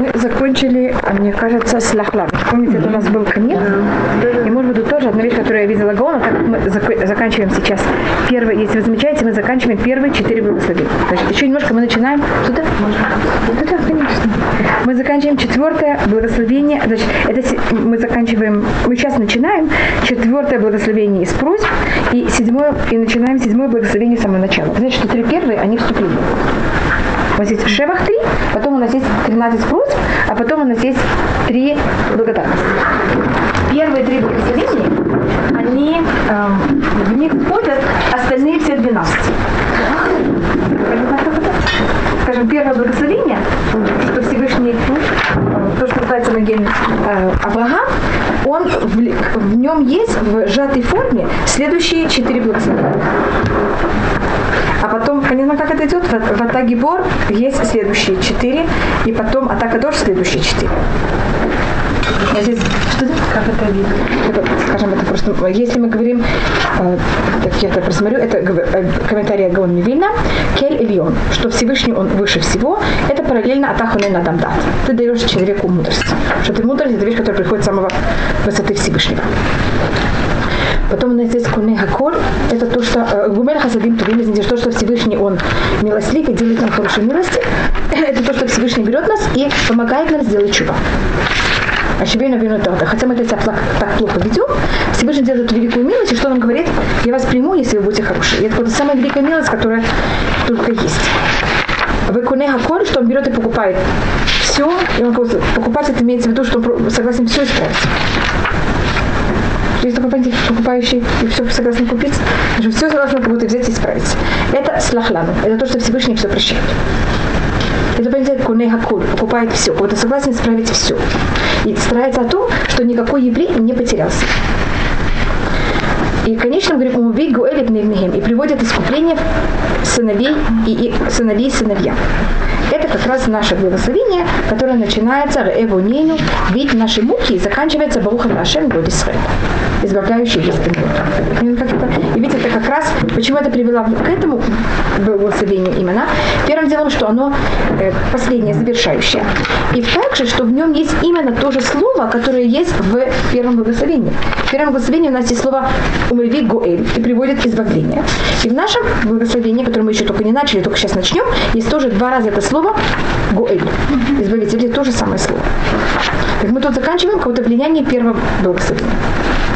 Мы закончили, мне кажется, с лахлав. Помните, это у нас был конец. И, может быть, тоже одна вещь, которую я видела Гаона, так как мы заканчиваем сейчас первый, если вы замечаете, мы заканчиваем первые 4 благословения. Значит, еще немножко мы начинаем. Туда? Да, конечно. Мы заканчиваем 4 благословение. Значит, это мы заканчиваем, мы сейчас начинаем 4 благословение из просьб и 7, и начинаем 7 благословение с самого начала. Значит, что 3 первые, они вступили. У нас есть шевах 3, потом у нас есть 13 просьб, а потом у нас есть 3 благодарности. Первые 3 благословения, они, в них входят остальные все 12. Скажем, первое благословение, что Всевышний, то, что называется Маген Абага, он в нем есть в сжатой форме следующие 4 благословения. А потом, понятно, как это идет, в Атаке Бор есть следующие 4, и потом Атаке Бор следующие 4. А здесь, что здесь, как это видно? Скажем, это просто, если мы говорим, так я это посмотрю, это комментарий Гаон Ми-Вильна, Кель Ильон, что Всевышний он выше всего, это параллельно Атахуне Надамдат. Ты даешь человеку мудрость, что ты мудрость, это вещь, которая приходит с самого высоты Всевышнего. Потом у нас здесь Куне Хакор, это то, что Гумель Хасадим Турим, извините, то, что Всевышний он милостлив и делает нам хорошие милости, это то, что Всевышний берет нас и помогает нам сделать чува. А Шибейна Винутата. Хотя мы это так плохо ведем, Всевышний делает эту великую милость, и что он говорит? Я вас приму, если вы будете хорошие. И это вот самая великая милость, которая только есть. В Куне Хакор, что он берет и покупает все, и он покупатель имеется в виду, что он согласен все исправить. Если такой бандит, покупающий, и все согласен купить, значит, все согласно как будто взять и исправить. Это слахлану, это то, что Всевышний все прощает. Это бандит куней хакуль, покупает все, вот он согласен исправить все. И старается о том, что никакой еврей не потерялся. И, конечно, говорит, убей Гуэлит Невмигем, и приводят искупление сыновей и сыновей сыновья. Это как раз наше благословение, которое начинается Р'э беоньейну, ведь наши муки, и заканчивается Барух ха-Ашем Бо Исраэль, избавляющий из гнева. И ведь это как раз, почему это привело к этому благословению именно, первым делом, что оно последнее, завершающее. И также, что в нем есть именно то же слово, которое есть в первом благословении. В первом благословении у нас есть слово «умреви гоэль» и приводит избавление. И в нашем благословении, которое мы еще только не начали, только сейчас начнем, есть тоже 2 раза это слово «Гоэль». Избавитель – это то же самое слово. Так мы тут заканчиваем какое-то влияние первого благословения.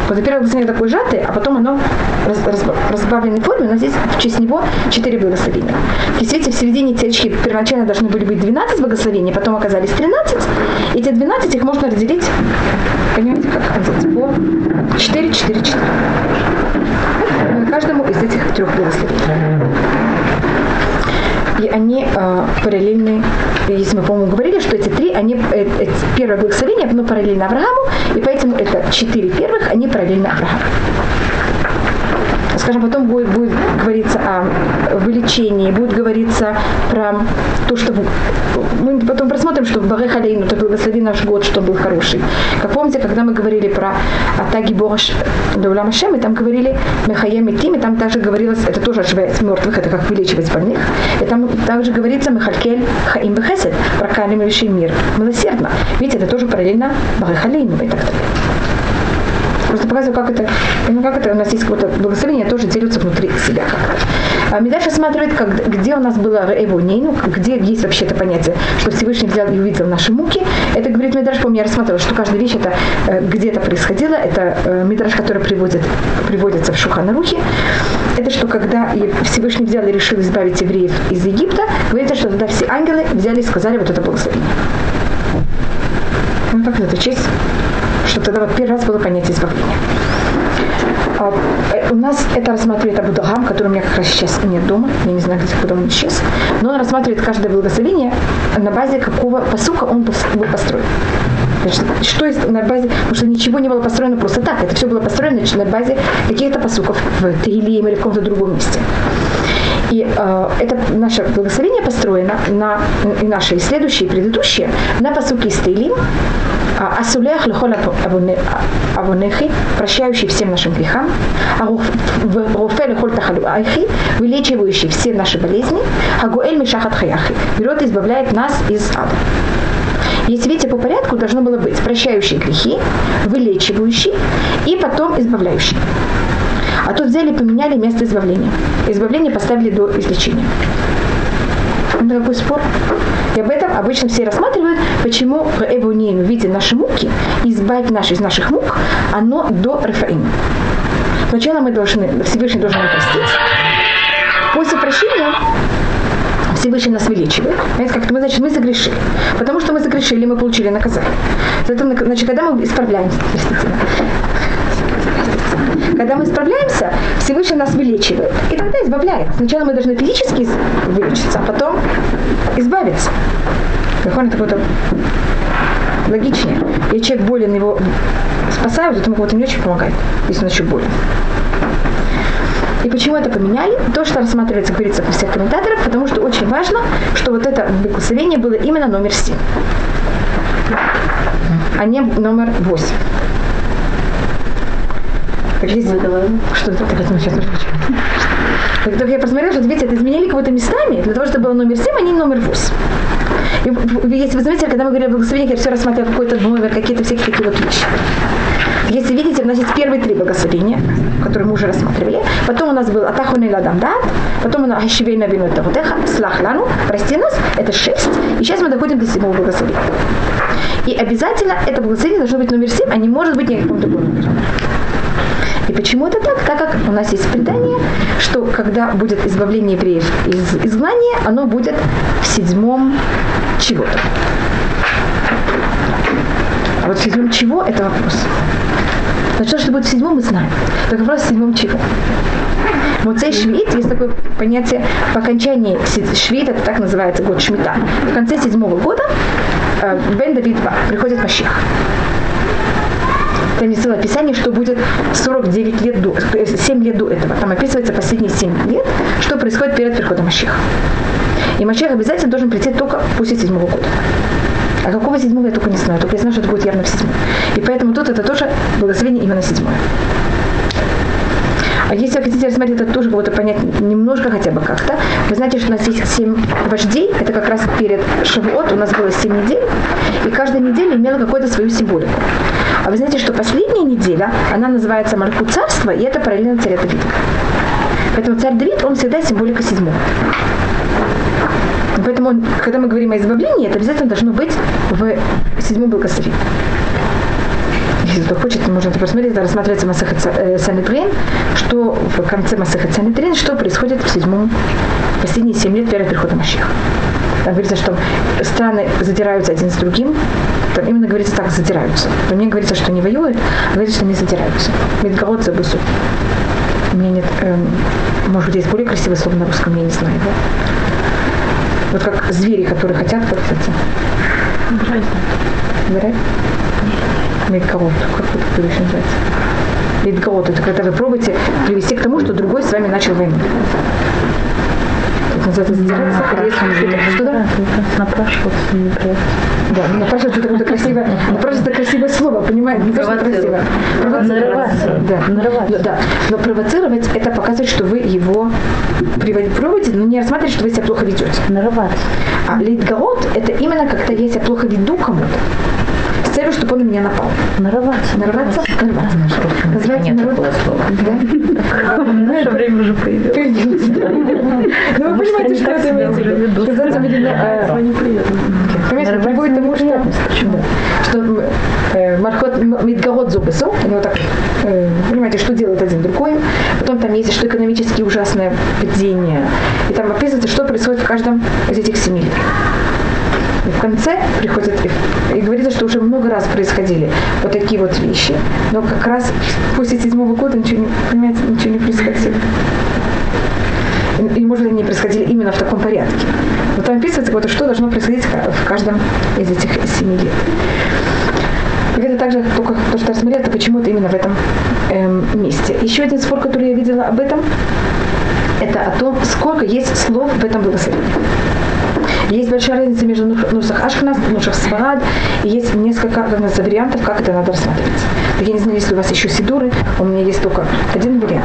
Вот первое благословение такое сжатое, а потом оно в разбавленной форме, но здесь в честь него 4 благословения. Действительно, в середине тельчки первоначально должны были быть 12 благословений, потом оказались 13. Эти 12 их можно разделить, понимаете, как разделить, по 4, 4, 4. Каждому из этих 3 благословений. И они параллельны, если мы, по-моему, говорили, что эти 3, они, первое благословение, оно параллельно Аврааму, и поэтому это 4 первых, они параллельно Аврааму. Скажем, потом будет говориться о вылечении, будет говориться про то, что... Мы потом просмотрим, что Барех алейну, то благослови наш год, что он был хороший. Как помните, когда мы говорили про Атаке Бор Леулам Ашем, и там говорили Мехаем и Тим, и там также говорилось, это тоже оживлять мертвых, это как вылечивать больных. И там также говорится Мехалькель Хаим Бехесед, про калимовейший мир, милосердно. Видите, это тоже параллельно Барех алейну и так далее. Просто показываю, как это у нас есть какое-то благословение, тоже делятся внутри себя как-то. Медальша смотрит, где у нас было Р'э беоньейну, где есть вообще это понятие, что Всевышний взял и увидел наши муки. Это говорит Медраш, помню, я рассматривала, что каждая вещь это где-то происходило. Это Медраш, который приводится в Шулхан арухе. Это что, когда Всевышний взял и решил избавить евреев из Египта, говорится, что тогда все ангелы взяли и сказали вот это благословение. Ну как это честь? Что тогда вот первый раз было понятие избавления. У нас это рассматривает Абудагам, который у меня как раз сейчас нет дома, я не знаю, куда он исчез, но он рассматривает каждое благословение на базе какого посуха он был построен. Значит, что есть на базе, потому что ничего не было построено просто так, это все было построено на базе каких-то посухов в Теилим или в каком-то другом месте. И это наше благословение построено, и наши следующие, и предыдущие, на посухе из Теилим, Асулех лехоль авонехи, прощающий всем нашим грехам, Руфе лехоль тахалуахи, вылечивающий все наши болезни, Хагуэль мишахат хаяхи, берет и избавляет нас из ада. И Если видите, по порядку должно было быть прощающий грехи, вылечивающий и потом избавляющий. А тут взяли и поменяли место избавления. Избавление поставили до излечения. Это такой спор. И об этом обычно все рассматривают, почему Р'э беоньейну, видя наши муки, избавить нас из наших мук, оно до Рафаима. Сначала мы должны, Всевышний должен нас простить. После прощения Всевышний нас вылечивает. Знаете, как-то мы согрешили. Потому что мы согрешили, мы получили наказание. Поэтому, значит, когда мы исправляемся, действительно. Когда мы справляемся, Всевышний нас вылечивает. И тогда избавляет. Сначала мы должны физически вылечиться, а потом избавиться. Какой-то какой-то логичнее. И человек болен, его спасают, поэтому кого-то не очень помогает, если он еще болен. И почему это поменяли? То, что рассматривается, говорится по всех комментаторов, потому что очень важно, что вот это благословение было именно номер 7, а не номер 8. Что это? Так я посмотрела, что, видите, это изменили кого-то местами, для того, чтобы было номер 7, а не номер 8. И если вы заметили, когда мы говорили о благословениях, я все рассматривала какой-то номер, какие-то всякие такие вот вещи. Если видите, у нас есть первые три благословения, которые мы уже рассматривали. Потом у нас был «Атахуны ладам дат», потом у нас «Хашивейна вину тахутеха», «Слах лану», «Прости нас», это 6. И сейчас мы доходим до 7-го благословения. И обязательно это благословение должно быть номер 7, а не может быть никакого другого номера. И почему это так? Так как у нас есть предание, что когда будет избавление евреев из изгнания, оно будет в 7-м чего-то. А вот в 7-м чего – это вопрос. Значит, что будет в 7-м, мы знаем. Только вопрос в 7-м чего. Муцей Швид, есть такое понятие, по окончании Швид, это так называется год Шмита, в конце 7-го года Бен Давид Ба, приходит Машиах. Там есть целое описание, что будет 49 лет до, 7 лет до этого. Там описывается последние 7 лет, что происходит перед приходом Машиаха. И Машиах обязательно должен прийти только после 7-го года. А какого 7-го я только не знаю. Только я знаю, что это будет явно в 7-м. И поэтому тут это тоже благословение именно 7-е. А если вы хотите рассмотреть это тоже, кого-то понять немножко хотя бы как-то, вы знаете, что у нас есть 7 вождей, это как раз перед Шавуот, у нас было 7 недель, и каждая неделя имела какую-то свою символику. А вы знаете, что последняя неделя, она называется Марку Царства, и это параллельно царя Давида. Поэтому царь Давид, он всегда символика 7-го. Поэтому, когда мы говорим о избавлении, это обязательно должно быть в 7-м благословении. Если кто хочет, можно это посмотреть, это рассматривается Масехет Санхедрин, что в конце Масехет Санхедрин, что происходит в 7-м, последние 7 лет перед приходом Машиаха. Там говорится, что страны задираются один с другим. Там именно говорится так, задираются. Но мне говорится, что не воюют, а говорится, что не задираются. Медгородцы высуд. У меня нет, может быть, есть более красивое слово на русском, я не знаю. Да? Вот как звери, которые хотят, как это. Убирать. Убирать? Медгород. Как это еще называется? Медгород. Это когда вы пробуете привести к тому, что другой с вами начал войну. Называется задираться, напрашиваться неприятно. Да, напрашиваться это какое-то красивое, напрашиваться это красивое слово, понимаете? Не то, что красиво. Нарываться. Да. Но провоцировать это показывать, что вы его проводите, но не рассматривать, что вы себя плохо ведете. Нарываться. А литгород это именно как-то я себя плохо веду кому-то. С целью, чтобы он на меня напал. Нарываться. Нарываться. Называется нарываться. Да? Наше время уже появилось. Ну вы понимаете, что это имеется. Казаться мне неприятно. Конечно, приводит к тому, что... Почему? Что Мархот Медгород Зубесу, они вот так, понимаете, что делают один другой. Потом там есть, что экономически ужасное падение. И там описывается, что происходит в каждом из этих 7 лет. И в конце приходит и говорится, что уже много раз происходили вот такие вот вещи, но как раз после 7-го года ничего не происходило. И, может, они не происходили именно в таком порядке. Но там описывается, что должно происходить в каждом из этих 7 лет. И это также только то, что рассмотрели, это почему-то именно в этом месте. Еще один спор, который я видела об этом, это о том, сколько есть слов в этом благословении. Есть большая разница между нусах Ашкназ, нусах Сфарад, и есть несколько вариантов, как это надо рассматривать. Я не знаю, если у вас еще сидуры, у меня есть только один вариант.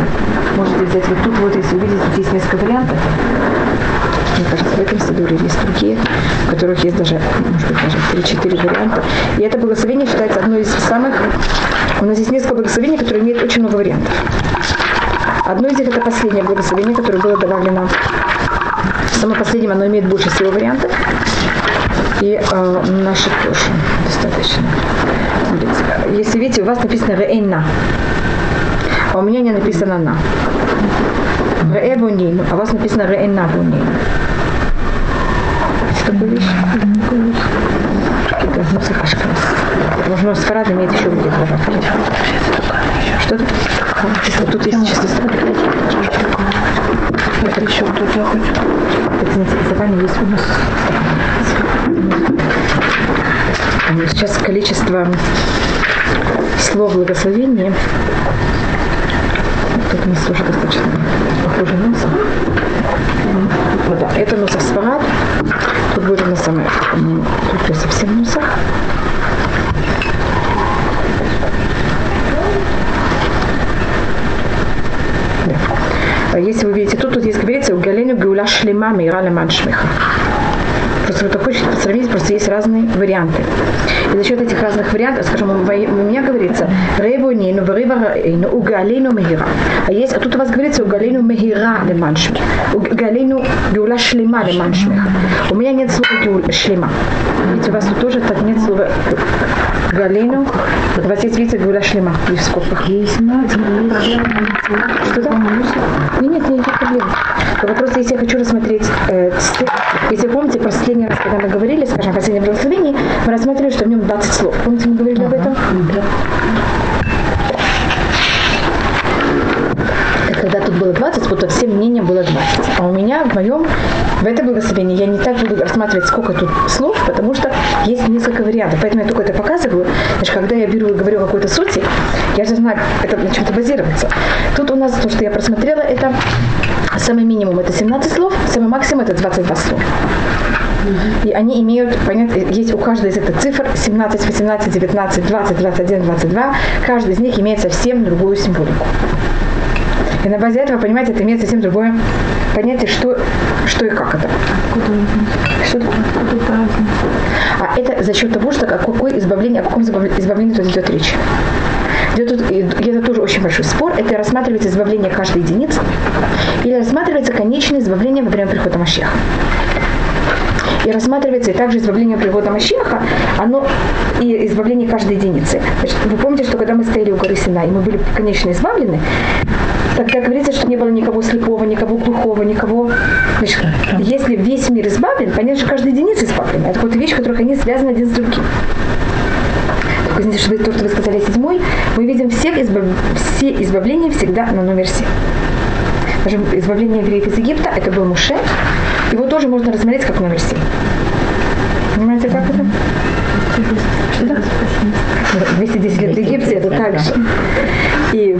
Можете взять вот тут, вот если увидите, здесь несколько вариантов. мне кажется, в этом саду есть другие, у которых есть даже, может быть, даже 3-4 варианта. И это благословение считается одной из самых... У нас здесь несколько благословений, которые имеют очень много вариантов. Одно из них это последнее благословение, которое было добавлено. Самое последнее, оно имеет больше всего вариантов. И наши тоже достаточно. Если видите, у вас написано «Реэйна», а у меня не написано «на». Р'э беоньейну, а у вас написано «Реэйна беоньейну». Что такое вещь? Какие-то мусахашки у нас. Возможно, сфарад имеет еще людей. Что-то? Тут есть чистота. Это еще кто-то хочет. Это не специально есть у нас. Сейчас количество слов благословения. Тут у нас тоже достаточно похоже на носом. Ну, да. Это носов сфарад. Тут будет на самом тут совсем носах. Да. Если вы видите, тут есть, говорится, у Галеню Геуля Шлема Мейра Леман Шмиха. Просто кто-то хочет сравнить, просто есть разные варианты. И за счет этих разных вариантов, скажем, у меня говорится «Р'э беоньейну, в'р'э беоньейну, угалейну мегира». А тут у вас говорится «Угалейну мегира леман шмеха». «Угалейну геула шлема леман шмеха». У меня нет слова «шлема». Видите, у вас тут тоже так нет слова «Угалейну». У вас есть, видите, «Геула шлема» и в скобках. Что так? Нет, проблем. Вопрос, если я хочу рассмотреть, если помните, последний раз, когда мы говорили, скажем, о последнем благословении, мы рассматривали, что в нем 20 слов. Помните, мы говорили об этом? Да. Когда тут было 20, вот по всем мнениям было 20. А у меня в это благословение я не так буду рассматривать, сколько тут слов, потому что есть несколько вариантов. Поэтому я только это показываю. Значит, когда я беру и говорю о какой-то сути, я же знаю, это на чем-то базироваться. Тут у нас то, что я просмотрела, это самый минимум это 17 слов, самый максимум это 22 слова. И они имеют, понятно, есть у каждой из этих цифр 17, 18, 19, 20, 21, 22. Каждый из них имеет совсем другую символику. И на базе этого, понимаете, это имеет совсем другое понятие, что и как это. Откуда? А это за счет того, что о каком избавлении тут идет речь. Это тоже очень большой спор. Это рассматривается избавление каждой единицы или рассматривается конечное избавление во время прихода Машиаха. И рассматривается и также избавление прихода Машиаха, оно и избавление каждой единицы. Значит, вы помните, что когда мы стояли у горы Синай, и мы были конечно избавлены, тогда говорится, что не было никого слепого, никого глухого, никого... Значит, если весь мир избавлен, понятно, что каждая единица избавлена. Это какая-то вещь, в которых они связаны один с другим. Только знаете, что то, что вы сказали 7, мы видим все избавления всегда на номер 7. Даже избавление евреев из Египта, это был Муше. Его тоже можно рассмотреть как номер 7. Понимаете, как это? 210 лет в Египте, это так же. И,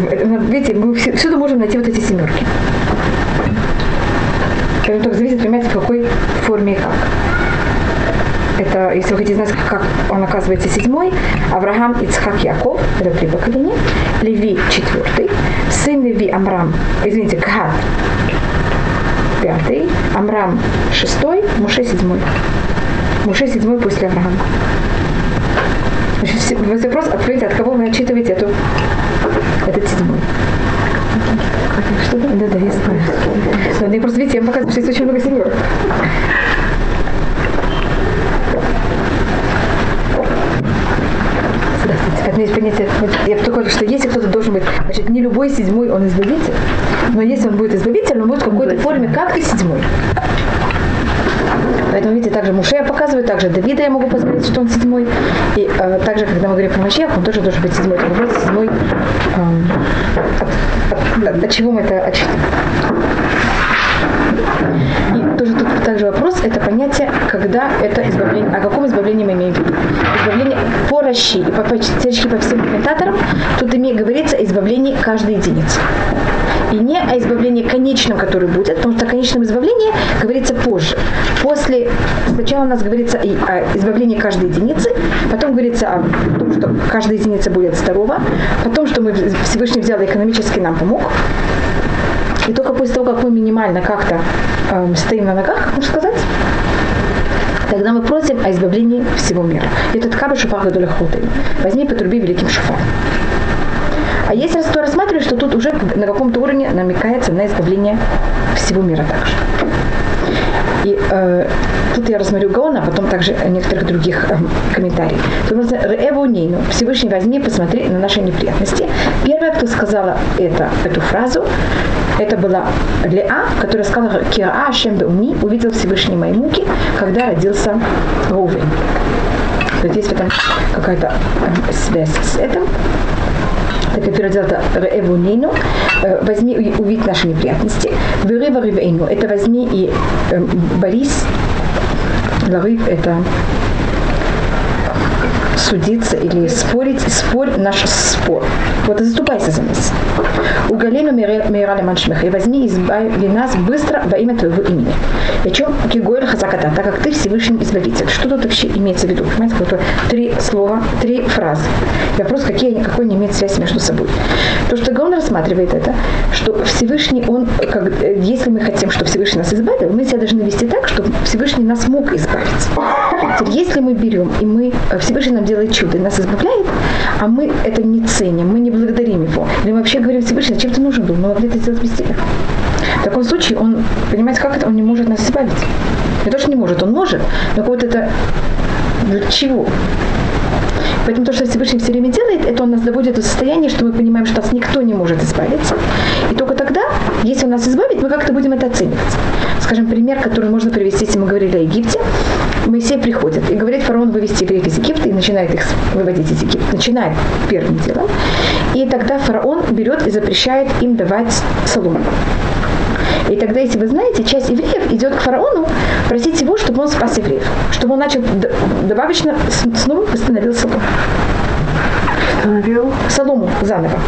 видите, мы всюду можем найти вот эти семерки. Поэтому только зависит, понимаете, в какой форме и как. Это, если вы хотите знать, как он оказывается 7, Авраам, Ицхак, Яков, это 3 поколения, Леви 4, сын Леви Гад 5, Амрам 6, Муше 7. Муше 7 после Авраама. Значит, вопрос, от кого вы отчитываете этот 7. Что-то? Да, я знаю. Но я просто, видите, я вам показываю, что есть очень много семерок. Я только что если кто-то должен быть, значит, не любой 7 он избавитель, но если он будет избавитель, он будет в какой-то форме как-то 7. Поэтому, видите, также Муше я показываю, также Давида я могу посмотреть, что он 7. И также, когда мы говорим про Машиах, он тоже должен быть 7. Это вопрос 7, от чего мы это отчитываем. И тоже тут также вопрос, это понятие, когда это избавление, о каком избавлении мы имеем в виду. Избавление по Раши и по всем комментаторам, тут говорится о избавлении каждой единицы. И не о избавлении конечном, который будет, потому что о конечном избавлении говорится позже. Сначала у нас говорится о избавлении каждой единицы, потом говорится о том, что каждая единица будет здорова, потом, что мы Всевышний взял и экономически нам помог. И только после того, как мы минимально как-то стоим на ногах, как можно сказать, тогда мы просим о избавлении всего мира. И тут кабель шуфар гадоль хутым. Возьми по трубе великим шуфаром. А если кто рассматривает, что тут уже на каком-то уровне намекается на избавление всего мира также. И тут я рассмотрю Гаона, а потом также некоторых других комментариев. Р'э беоньейну, Всевышний возьми, посмотри на наши неприятности. Первая, кто сказала эту фразу, это была Леа, которая сказала «Кираа шем беуни», увидел Всевышний мои муки, когда родился Рувен. Есть в этом какая-то связь с этим. Так я переделал это «Р'э беоньейну», возьми и увидь наши неприятности. «Вырыва рыбейну» – это возьми и борись. «Рыв» – это судиться или спорить, спорь наш спор. Вот и заступайся за нас. «Угалину мирали маншмеха» – и возьми и избави нас быстро во имя твоего имени. И чем «Кигоэль хазаката» – так как ты Всевышний Избавитель. Что тут вообще имеется в виду? Понимаете, какое-то три слова, три фразы. Вопрос, какой они имеют связь между собой. То, что Гаон рассматривает это, что Всевышний, если мы хотим, чтобы Всевышний нас избавил, мы себя должны вести так, чтобы Всевышний нас мог избавить. Если мы берем, и Всевышний нам делает чудо, и нас избавляет, а мы это не ценим, мы не благодарим его. Или мы вообще говорим Всевышний, зачем ты нужен был, мы могли это сделать без тебя. В таком случае он, понимаете, как это, он не может нас избавить. Не то, что не может, он может, но вот это для чего? Поэтому то, что Всевышний все время делает, это он нас доводит до состояния, что мы понимаем, что нас никто не может избавиться. И только тогда, если он нас избавит, мы как-то будем это оценивать. Скажем, пример, который можно привести, если мы говорили о Египте. Моисей приходит и говорит фараон вывести греков из Египта, и начинает их выводить из Египта. Начинает первым делом. И тогда фараон берет и запрещает им давать солому. И тогда, если вы знаете, часть евреев идет к фараону просить его, чтобы он спас евреев. Чтобы он начал добавочно снова восстановил солому. Солому заново.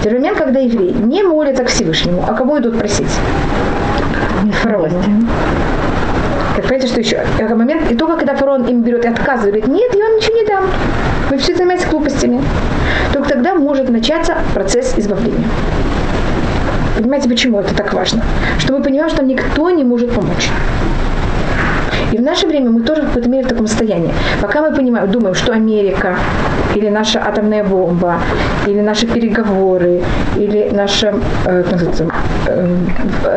В тот момент, когда евреи не молятся к Всевышнему, а кого идут просить? Фараону. Так понимаете, что еще? Это момент, и только когда фараон им берет и отказывает, говорит, нет, я вам ничего не дам. Вы все занимаетесь глупостями. Только тогда может начаться процесс избавления. Понимаете, почему это так важно? Что мы понимаем, что нам никто не может помочь. И в наше время мы тоже в какой-то мере в таком состоянии. Пока мы понимаем, думаем, что Америка, или наша атомная бомба, или наши переговоры, или наша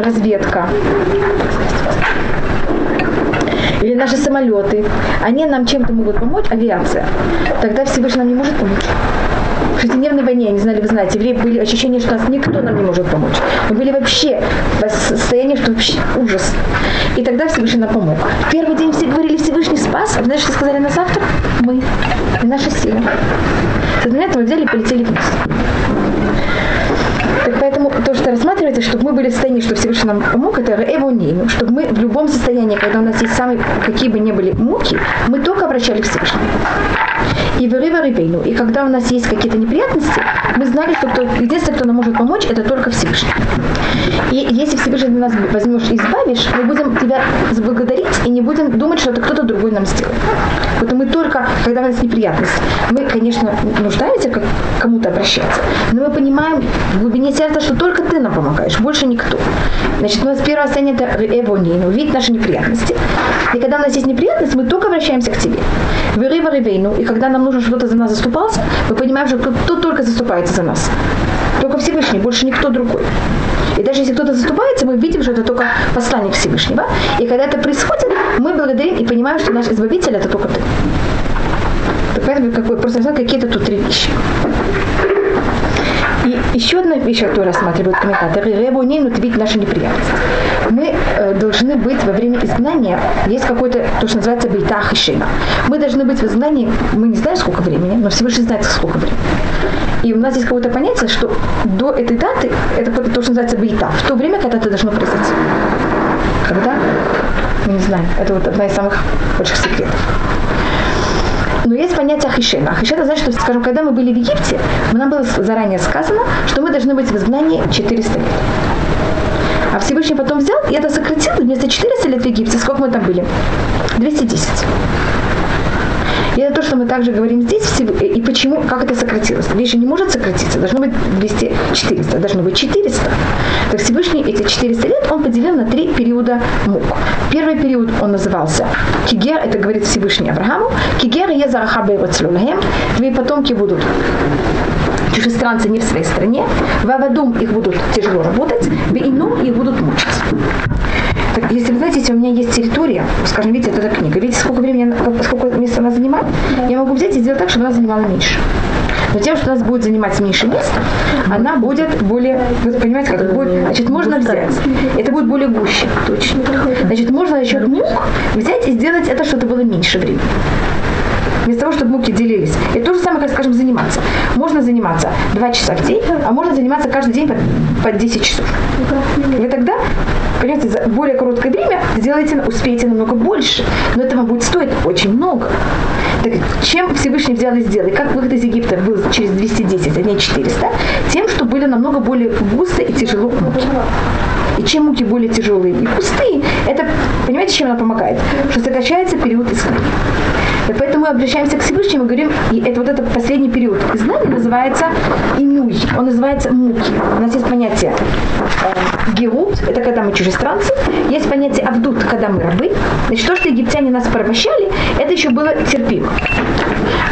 разведка, или наши самолеты, они нам чем-то могут помочь, авиация, тогда Всевышний нам не может помочь. В шестидневной войне, я не знаю, вы знаете, евреи были ощущение, что нас никто нам не может помочь. Мы были вообще в состоянии, что вообще ужас. И тогда Всевышний нам помог. В первый день все говорили, Всевышний спас, а вы знаете, что сказали на завтра? Мы. И наша сила. Тогда мы взяли и полетели вниз. Так поэтому то, что рассматривается, чтобы мы были в состоянии, что Всевышний нам помог, это «Р'э беоньейну», чтобы мы в любом состоянии, когда у нас есть самые, какие бы ни были муки, мы только обращались к Всевышнему. И «Вырыва рыбейну». И когда у нас есть какие-то неприятности, мы знали, что единственное, кто нам может помочь, это только Всевышний. И если Всевышний нас возьмешь и избавишь, мы будем тебя благодарить и не будем думать, что это кто-то другой нам сделает. Потому мы только, когда у нас неприятность, мы, конечно, нуждаемся к кому-то обращаться, но мы понимаем в глубине сердца, что только ты нам помогаешь, больше никто. Значит, у нас первое состояние – это «Р'э беоньейну», увидеть наши неприятности. И когда у нас есть неприятность, мы только обращаемся к тебе. «Вырыва рыбейну». И когда нам нужно, чтобы кто-то за нас заступался, мы понимаем, что кто только заступается за нас. Только Всевышний, больше никто другой. И даже если кто-то заступается, мы видим, что это только посланник Всевышнего. И когда это происходит, мы благодарим и понимаем, что наш избавитель – это только ты. Так поэтому просто какие-то тут три вещи. И еще одна вещь, которую рассматривают комментаторы, «Р'э беоньейну» – это ведь наша неприятность. Мы должны быть во время изгнания, есть какое-то, то, что называется, «бейтах и шейма». Мы должны быть в изгнании, мы не знаем, сколько времени, но Всевышний знает, сколько времени. И у нас есть какое-то понятие, что до этой даты, это то, что называется, «бейтах», в то время, когда это должно произойти. Когда? Мы не знаем. Это вот одна из самых больших секретов. Но есть понятие «ахишена». «Ахишена» значит, что, скажем, когда мы были в Египте, нам было заранее сказано, что мы должны быть в изгнании 400 лет. А Всевышний потом взял и это сократил, вместо 400 лет в Египте, сколько мы там были? 210. И это то, что мы также говорим здесь, и почему, как это сократилось. Вещи не может сократиться, должно быть 200, 400, должно быть 400. Так Всевышний эти 400 лет он поделил на три периода мук. Первый период он назывался Кигер, это говорит Всевышний Аврааму, Кигер Езарахабе Вацлюлахем, твои потомки будут чужестранцы не в своей стране, вавадум их будут тяжело работать, бейном их будут мучить. Так, если вы знаете, у меня есть территория, скажем, видите, вот эта книга, видите, сколько времени, сколько места она занимает, да. Я могу взять и сделать так, чтобы она занимала меньше. Но тем, что у нас будет занимать меньше места, она будет более, вы понимаете, как это будет, значит, можно взять, это будет более гуще, точно. Значит, можно еще мук взять и сделать это, чтобы это было меньше времени. Вместо того, чтобы муки делились. Это то же самое, как, скажем, заниматься. Можно заниматься 2 часа в день, а можно заниматься каждый день по 10 часов. Вы тогда, понимаете, за более короткое время сделаете, успеете намного больше, но это вам будет стоить очень много. Так чем Всевышний взял и сделал, и как выход из Египта был через 210, а не 400, тем, что были намного более густо и тяжело муки. И чем муки более тяжелые и густые, это, понимаете, чем она помогает? Что сокращается период искания. И поэтому мы обращаемся к Всевышнему и говорим, и это вот этот последний период изгнания называется инуй, он называется муки. У нас есть понятие геут, это когда мы чужестранцы, есть понятие авдут, когда мы рабы. Значит, то, что египтяне нас порабощали, это еще было терпимо.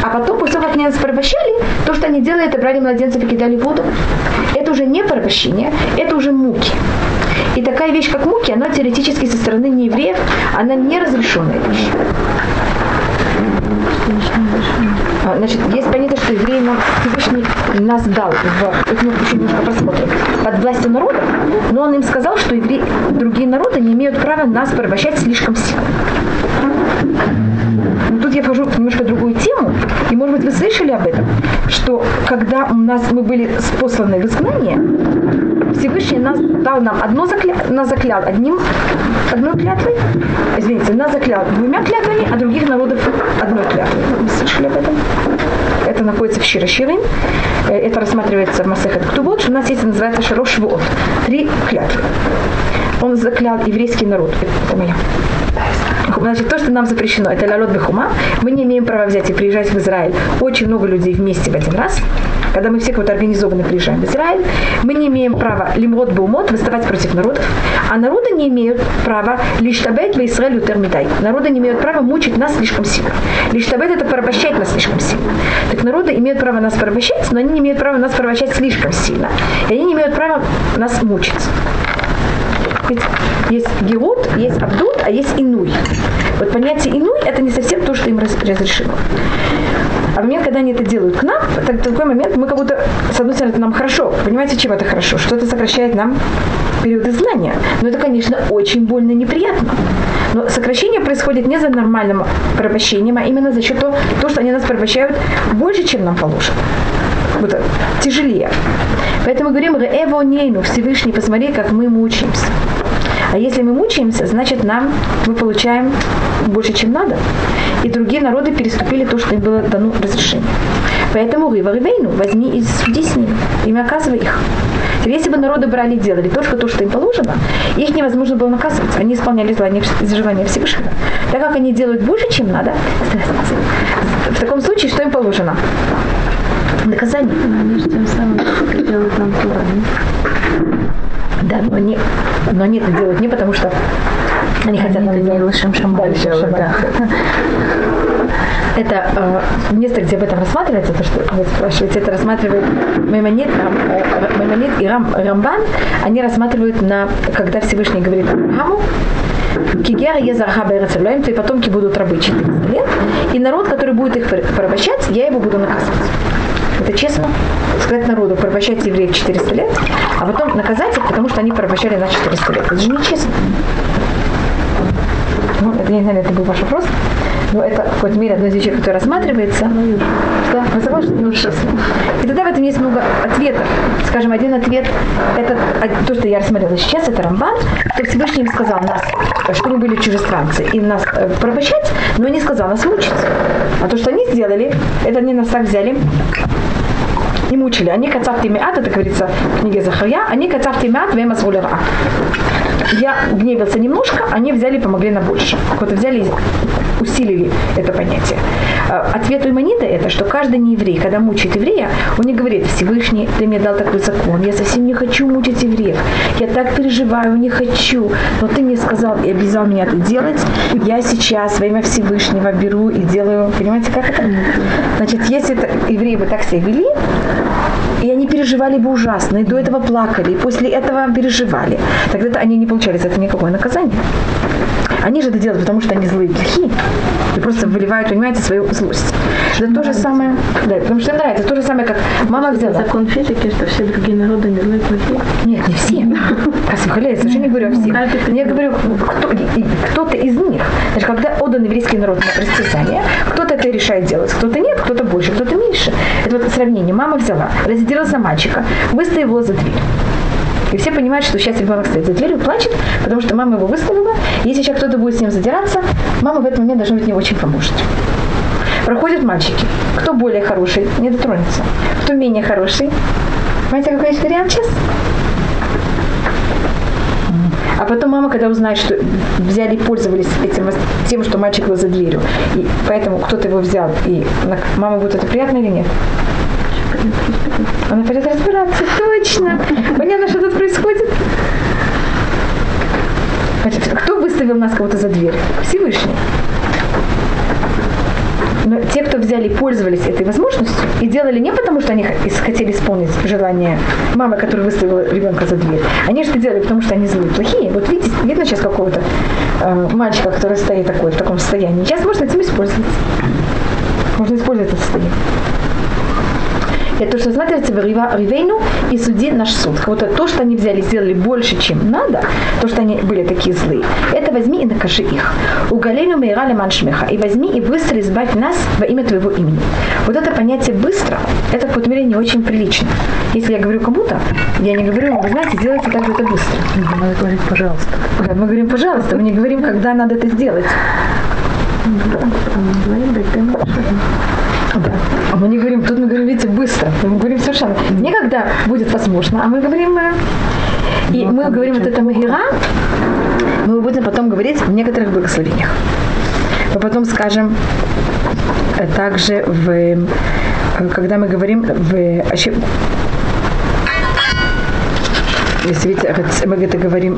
А потом, после того, как они нас порабощали, то, что они делали, это брали младенцев и кидали в воду. Это уже не порабощение, это уже муки. И такая вещь, как муки, она теоретически со стороны неевреев, она неразрешенная вещь. Значит, есть понятие, что евреи Всевышний нас дал, это мы еще немножко посмотрим, под властью народа, но он им сказал, что евреи, другие народы не имеют права нас порабощать слишком сильно. Но тут я вхожу в немножко другую тему, и, может быть, вы слышали об этом, что когда у нас мы были посланы в изгнание, Всевышний нас дал нам нас заклял одной клятвой, извините, нас заклял 2 клятвами, а других народов 1 клятвой. Вы слышали об этом? Это находится в Шир а-Ширим, это рассматривается в Масехет Ктубот, что у нас есть, называется Шалош швуот, 3 клятвы. Он заклял еврейский народ. Это моя. Значит, то, что нам запрещено, это лалот бехума. Мы не имеем права взять и приезжать в Израиль. Очень много людей вместе в один раз. Когда мы все кого-то организованно приезжаем в Израиль, мы не имеем права лимот беумот выставать против народов. А народы не имеют права лиштабет в Израиль утермитай. Народы не имеют права мучить нас слишком сильно. Лиштабет – это порабощать нас слишком сильно. Так народы имеют право нас порабощать, но они не имеют права нас порабощать слишком сильно. И они не имеют права нас мучить. Ведь есть геут, есть абдут, а есть инуй. Вот понятие инуй – это не совсем то, что им разрешено. А в момент, когда они это делают к нам, в такой момент мы как будто, с одной стороны, это нам хорошо. Понимаете, чем это хорошо? Что это сокращает нам период изгнания. Но это, конечно, очень больно и неприятно. Но сокращение происходит не за нормальным порабощением, а именно за счет того, что они нас порабощают больше, чем нам положено. Вот, тяжелее. Поэтому говорим «Р'э беоньейну», Всевышний, посмотри, как мы мучаемся. А если мы мучаемся, значит, мы получаем больше, чем надо. И другие народы переступили то, что им было дано разрешение. Поэтому «Р'э беоньейну», возьми и суди с ними, и наказывай их. Если бы народы брали и делали то, что им положено, их невозможно было наказывать. Они исполняли желания Всевышнего. Так как они делают больше, чем надо, в таком случае, что им положено? Наказание. Но они же тем самым делают нам тура. Да, но они это делают не потому, что они хотят нам делать дальше. Да. Это место, где об этом рассматривается, то, что вы спрашиваете, это рассматривает Меманит и Рамбан. Они рассматривают, когда Всевышний говорит Аврааму, Кигер Езарха Байрацевляем, твои потомки будут рабы 400 лет, и народ, который будет их порабощать, я его буду наказывать. Это честно сказать народу, порабощать евреев 400 лет, а потом наказать их, потому что они порабощали нас 400 лет. Это же нечестно. Ну, это, я не знаю, это был ваш вопрос, но это в какой-то мере одно из вещей, которое рассматривается. Да, вы согласны? Ну, честно. И тогда в этом есть много ответов. Скажем, один ответ, это то, что я рассмотрела сейчас, это Рамбан, который Всевышний им сказал нас, что мы были чужестранцы, и нас порабощать, но не сказал нас мучить. А то, что они сделали, это они нас так взяли, не мучили. Они кацавты миат, это говорится в книге Захарья, они кацавты миат вейма сгулера. Я гневился немножко, они взяли и помогли на больше. Вот взяли усилили это понятие. Ответ у Иманита это, что каждый нееврей, когда мучает еврея, он не говорит: Всевышний, ты мне дал такой закон, я совсем не хочу мучить евреев, я так переживаю, не хочу, но ты мне сказал и обязал меня это делать, я сейчас во имя Всевышнего беру и делаю. Понимаете, как это? Значит, если евреи бы так себя вели, и они переживали бы ужасно, и до этого плакали, и после этого переживали, тогда-то они не получали за это никакого наказания. Они же это делают, потому что они злые плохие. И просто выливают, понимаете, свою злость. Это то же самое, да, потому что им нравится. То же самое, как мама взяла. Закон физики, что все другие народы не злые плохие. Нет, не все. Я совершенно не говорю о всех. Я говорю, кто-то из них. Значит, когда отдан еврейский народ на престязание, кто-то это решает делать, кто-то нет, кто-то больше, кто-то меньше. Это вот сравнение. Мама взяла, раздела за мальчика, выставила его за дверь. И все понимают, что сейчас ребенок стоит за дверью, плачет, потому что мама его выставила. Если сейчас кто-то будет с ним задираться, мама в этот момент должна быть не очень поможет. Проходят мальчики. Кто более хороший, не дотронется. Кто менее хороший. Понимаете, какой есть вариант сейчас? А потом мама, когда узнает, что взяли и пользовались этим, тем, что мальчик был за дверью, и поэтому кто-то его взял, и мама будет это приятно или нет? Она пойдет разбираться. Точно. Понятно, что тут происходит? Кто выставил нас кого-то за дверь? Всевышний. Но те, кто взяли и пользовались этой возможностью, и делали не потому, что они хотели исполнить желание мамы, которая выставила ребенка за дверь. Они же это делали, потому что они злые, плохие. Вот видите, видно сейчас какого-то мальчика, который стоит такой, в таком состоянии. Сейчас можно этим использовать. Можно использовать это состояние. Это то, что смотрится в Р'э беоньейну и суди наш суд. Кого-то то, что они взяли, сделали больше, чем надо, то, что они были такие злые, это возьми и накажи их. Угалену мейрали маншмеха. И возьми и быстро избавь нас во имя твоего имени. Вот это понятие быстро, это в какой-то мере не очень прилично. Если я говорю кому-то, я не говорю, вы знаете, делайте так, это быстро. Мы говорим, пожалуйста. Да, мы говорим, пожалуйста, мы не говорим, когда надо это сделать. Да. А мы не говорим, тут мы говорим, видите, быстро. Мы говорим совершенно. Никогда будет возможно, а мы говорим. И мы говорим вот это магира, мы будем потом говорить в некоторых благословениях. Мы потом скажем также, когда мы говорим Если ведь мы это говорим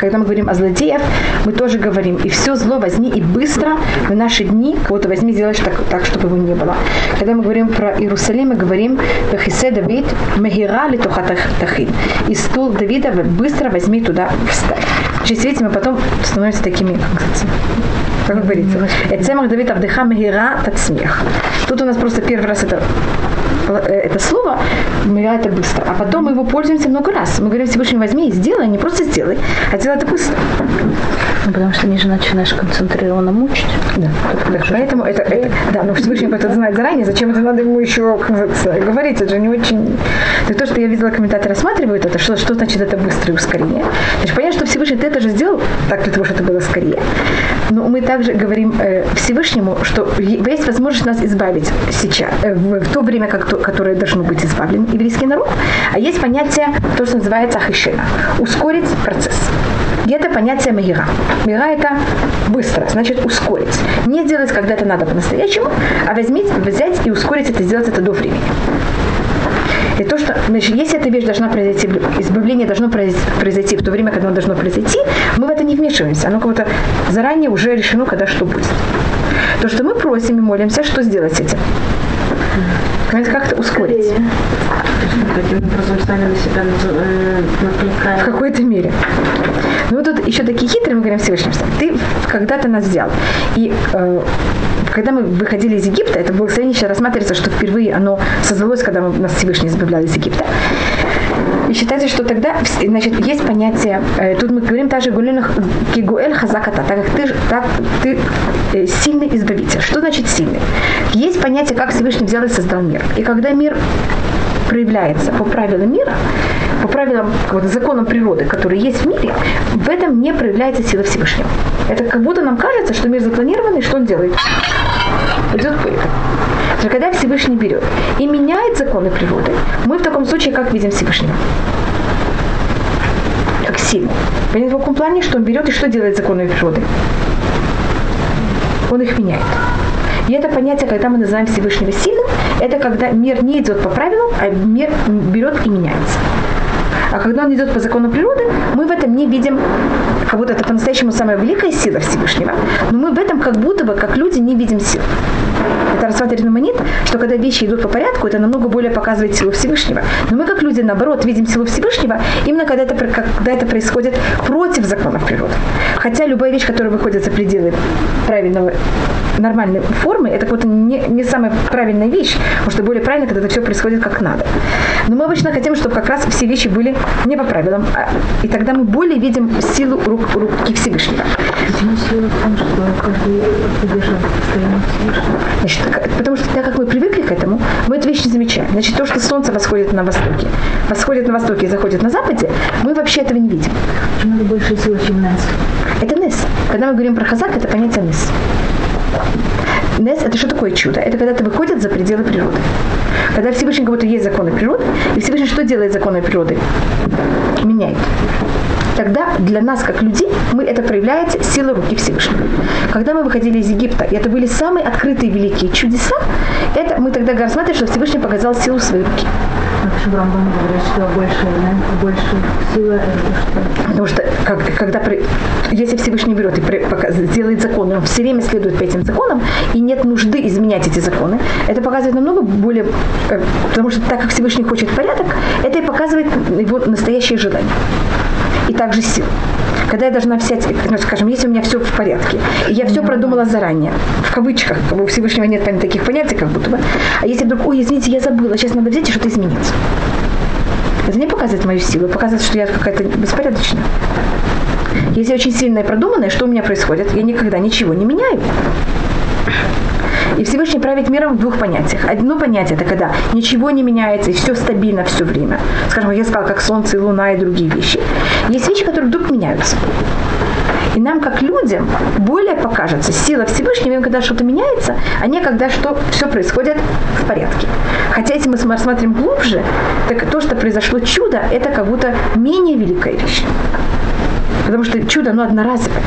когда мы говорим о злодеях, мы тоже говорим, и все зло возьми и быстро в наши дни, кого-то возьми, сделаешь так, чтобы его не было. Когда мы говорим про Иерусалим, мы говорим «Вехисе Давид, мегира литохатахин». И стул Давида быстро возьми туда вставь. Через видите, мы потом становимся такими, как говорится. «Эцемах Давид Авдыха мегира тацмех». Тут у нас просто первый раз это слово, это быстро. А потом мы его пользуемся много раз. Мы говорим, Всевышний, возьми и сделай, не просто сделай, а делай это быстро. Ну, потому что они же начинаешь концентрированно мучить. Да. Поэтому но Всевышний это знает заранее, зачем это надо ему еще говорить, это же не очень... Так то, что я видела, комментаторы рассматривают это, что значит это быстрое ускорение. Значит, понятно, что Всевышний ты это же сделал так для того, чтобы это было скорее. Но мы также говорим Всевышнему, что есть возможность нас избавить сейчас, в то время, как которое должно быть избавлен еврейский народ. А есть понятие, то, что называется ахишина. Ускорить процесс. И это понятие мегира. Мегира это быстро, значит ускорить. Не делать, когда это надо по-настоящему, а взять и ускорить это, сделать это до времени. И то, что, значит, если эта вещь должна произойти, избавление должно произойти в то время, когда оно должно произойти, мы в это не вмешиваемся. Оно кого-то заранее уже решено, когда что будет. То, что мы просим и молимся, что сделать с этим? Как-то ускорить. Таким образом сами на себя накликаем. В какой-то мере. Ну вот тут еще такие хитрые, мы говорим Всевышнему, что ты когда-то нас взял. И когда мы выходили из Египта, это благословение сейчас рассматривается, что впервые оно создалось, когда нас Всевышний избавлял из Египта. И считается, что тогда, значит, есть понятие, тут мы говорим также «Кигуэль хазаката», так как ты сильный избавитель. Что значит сильный? Есть понятие, как Всевышний взял и создал мир. И когда мир проявляется по правилам мира, по правилам, законам природы, которые есть в мире, в этом не проявляется сила Всевышнего. Это как будто нам кажется, что мир запланированный, что он делает? Идет пыль. Но когда Всевышний берет и меняет законы природы, мы в таком случае как видим Всевышнего? Как сильно. Понятно в каком плане, что он берет и что делает законы природы? он их меняет. И это понятие, когда мы называем Всевышнего сильным, это когда мир не идет по правилам, а мир берет и меняется. А когда он идет по закону природы, мы в этом не видим, как будто это по-настоящему самая великая сила Всевышнего, но мы в этом как будто бы, как люди, не видим сил. Это рассматривает Меманит, что когда вещи идут по порядку, это намного более показывает силу Всевышнего. Но мы как люди, наоборот, видим силу Всевышнего, именно когда это происходит против законов природы. Хотя любая вещь, которая выходит за пределы правильного, нормальной формы, это какая-то не самая правильная вещь, потому что более правильно, когда это все происходит как надо. Но мы обычно хотим, чтобы как раз все вещи были не по правилам, и тогда мы более видим силу руки Всевышнего. Сила в том, что каждый побежал постоянно Всевышнего. Значит, потому что так как мы привыкли к этому, мы эту вещь не замечаем. Значит, то, что солнце восходит на востоке и заходит на западе, мы вообще этого не видим. Надо больше силы, чем нас. Это нес. Когда мы говорим про хазак, это понятие нес. Нес – это что такое чудо? Это когда ты выходит за пределы природы. Когда Всевышний как будто есть законы природы, и Всевышний что делает законы природы? Меняет. Тогда для нас, как людей, это проявляется сила руки Всевышнего. Когда мы выходили из Египта, и это были самые открытые великие чудеса, это мы тогда рассматриваем, что Всевышний показал силу своей руки. Почему Рамбан говорит, что больше сила это что? Потому что если Всевышний берет и делает законы, он все время следует по этим законам, и нет нужды изменять эти законы, это показывает намного более, потому что так как Всевышний хочет порядок, это и показывает его настоящее желание. И также силу. Когда я должна взять, скажем, если у меня все в порядке, и я все продумала заранее, в кавычках, у Всевышнего нет таких понятий, как будто бы, а если вдруг, ой, извините, я забыла, сейчас надо взять и что-то изменить. Это не показывает мою силу, показывает, что я какая-то беспорядочная. Если очень сильная и продуманная, что у меня происходит? Я никогда ничего не меняю. И Всевышний правит миром в двух понятиях. Одно понятие – это когда ничего не меняется, и все стабильно все время. Скажем, я сказала, как солнце и луна и другие вещи. Есть вещи, которые вдруг меняются. И нам, как людям, более покажется сила Всевышнего, когда что-то меняется, а не когда все происходит в порядке. Хотя, если мы смотрим глубже, так то, что произошло чудо, это как будто менее великая вещь. Потому что чудо, оно одноразовое.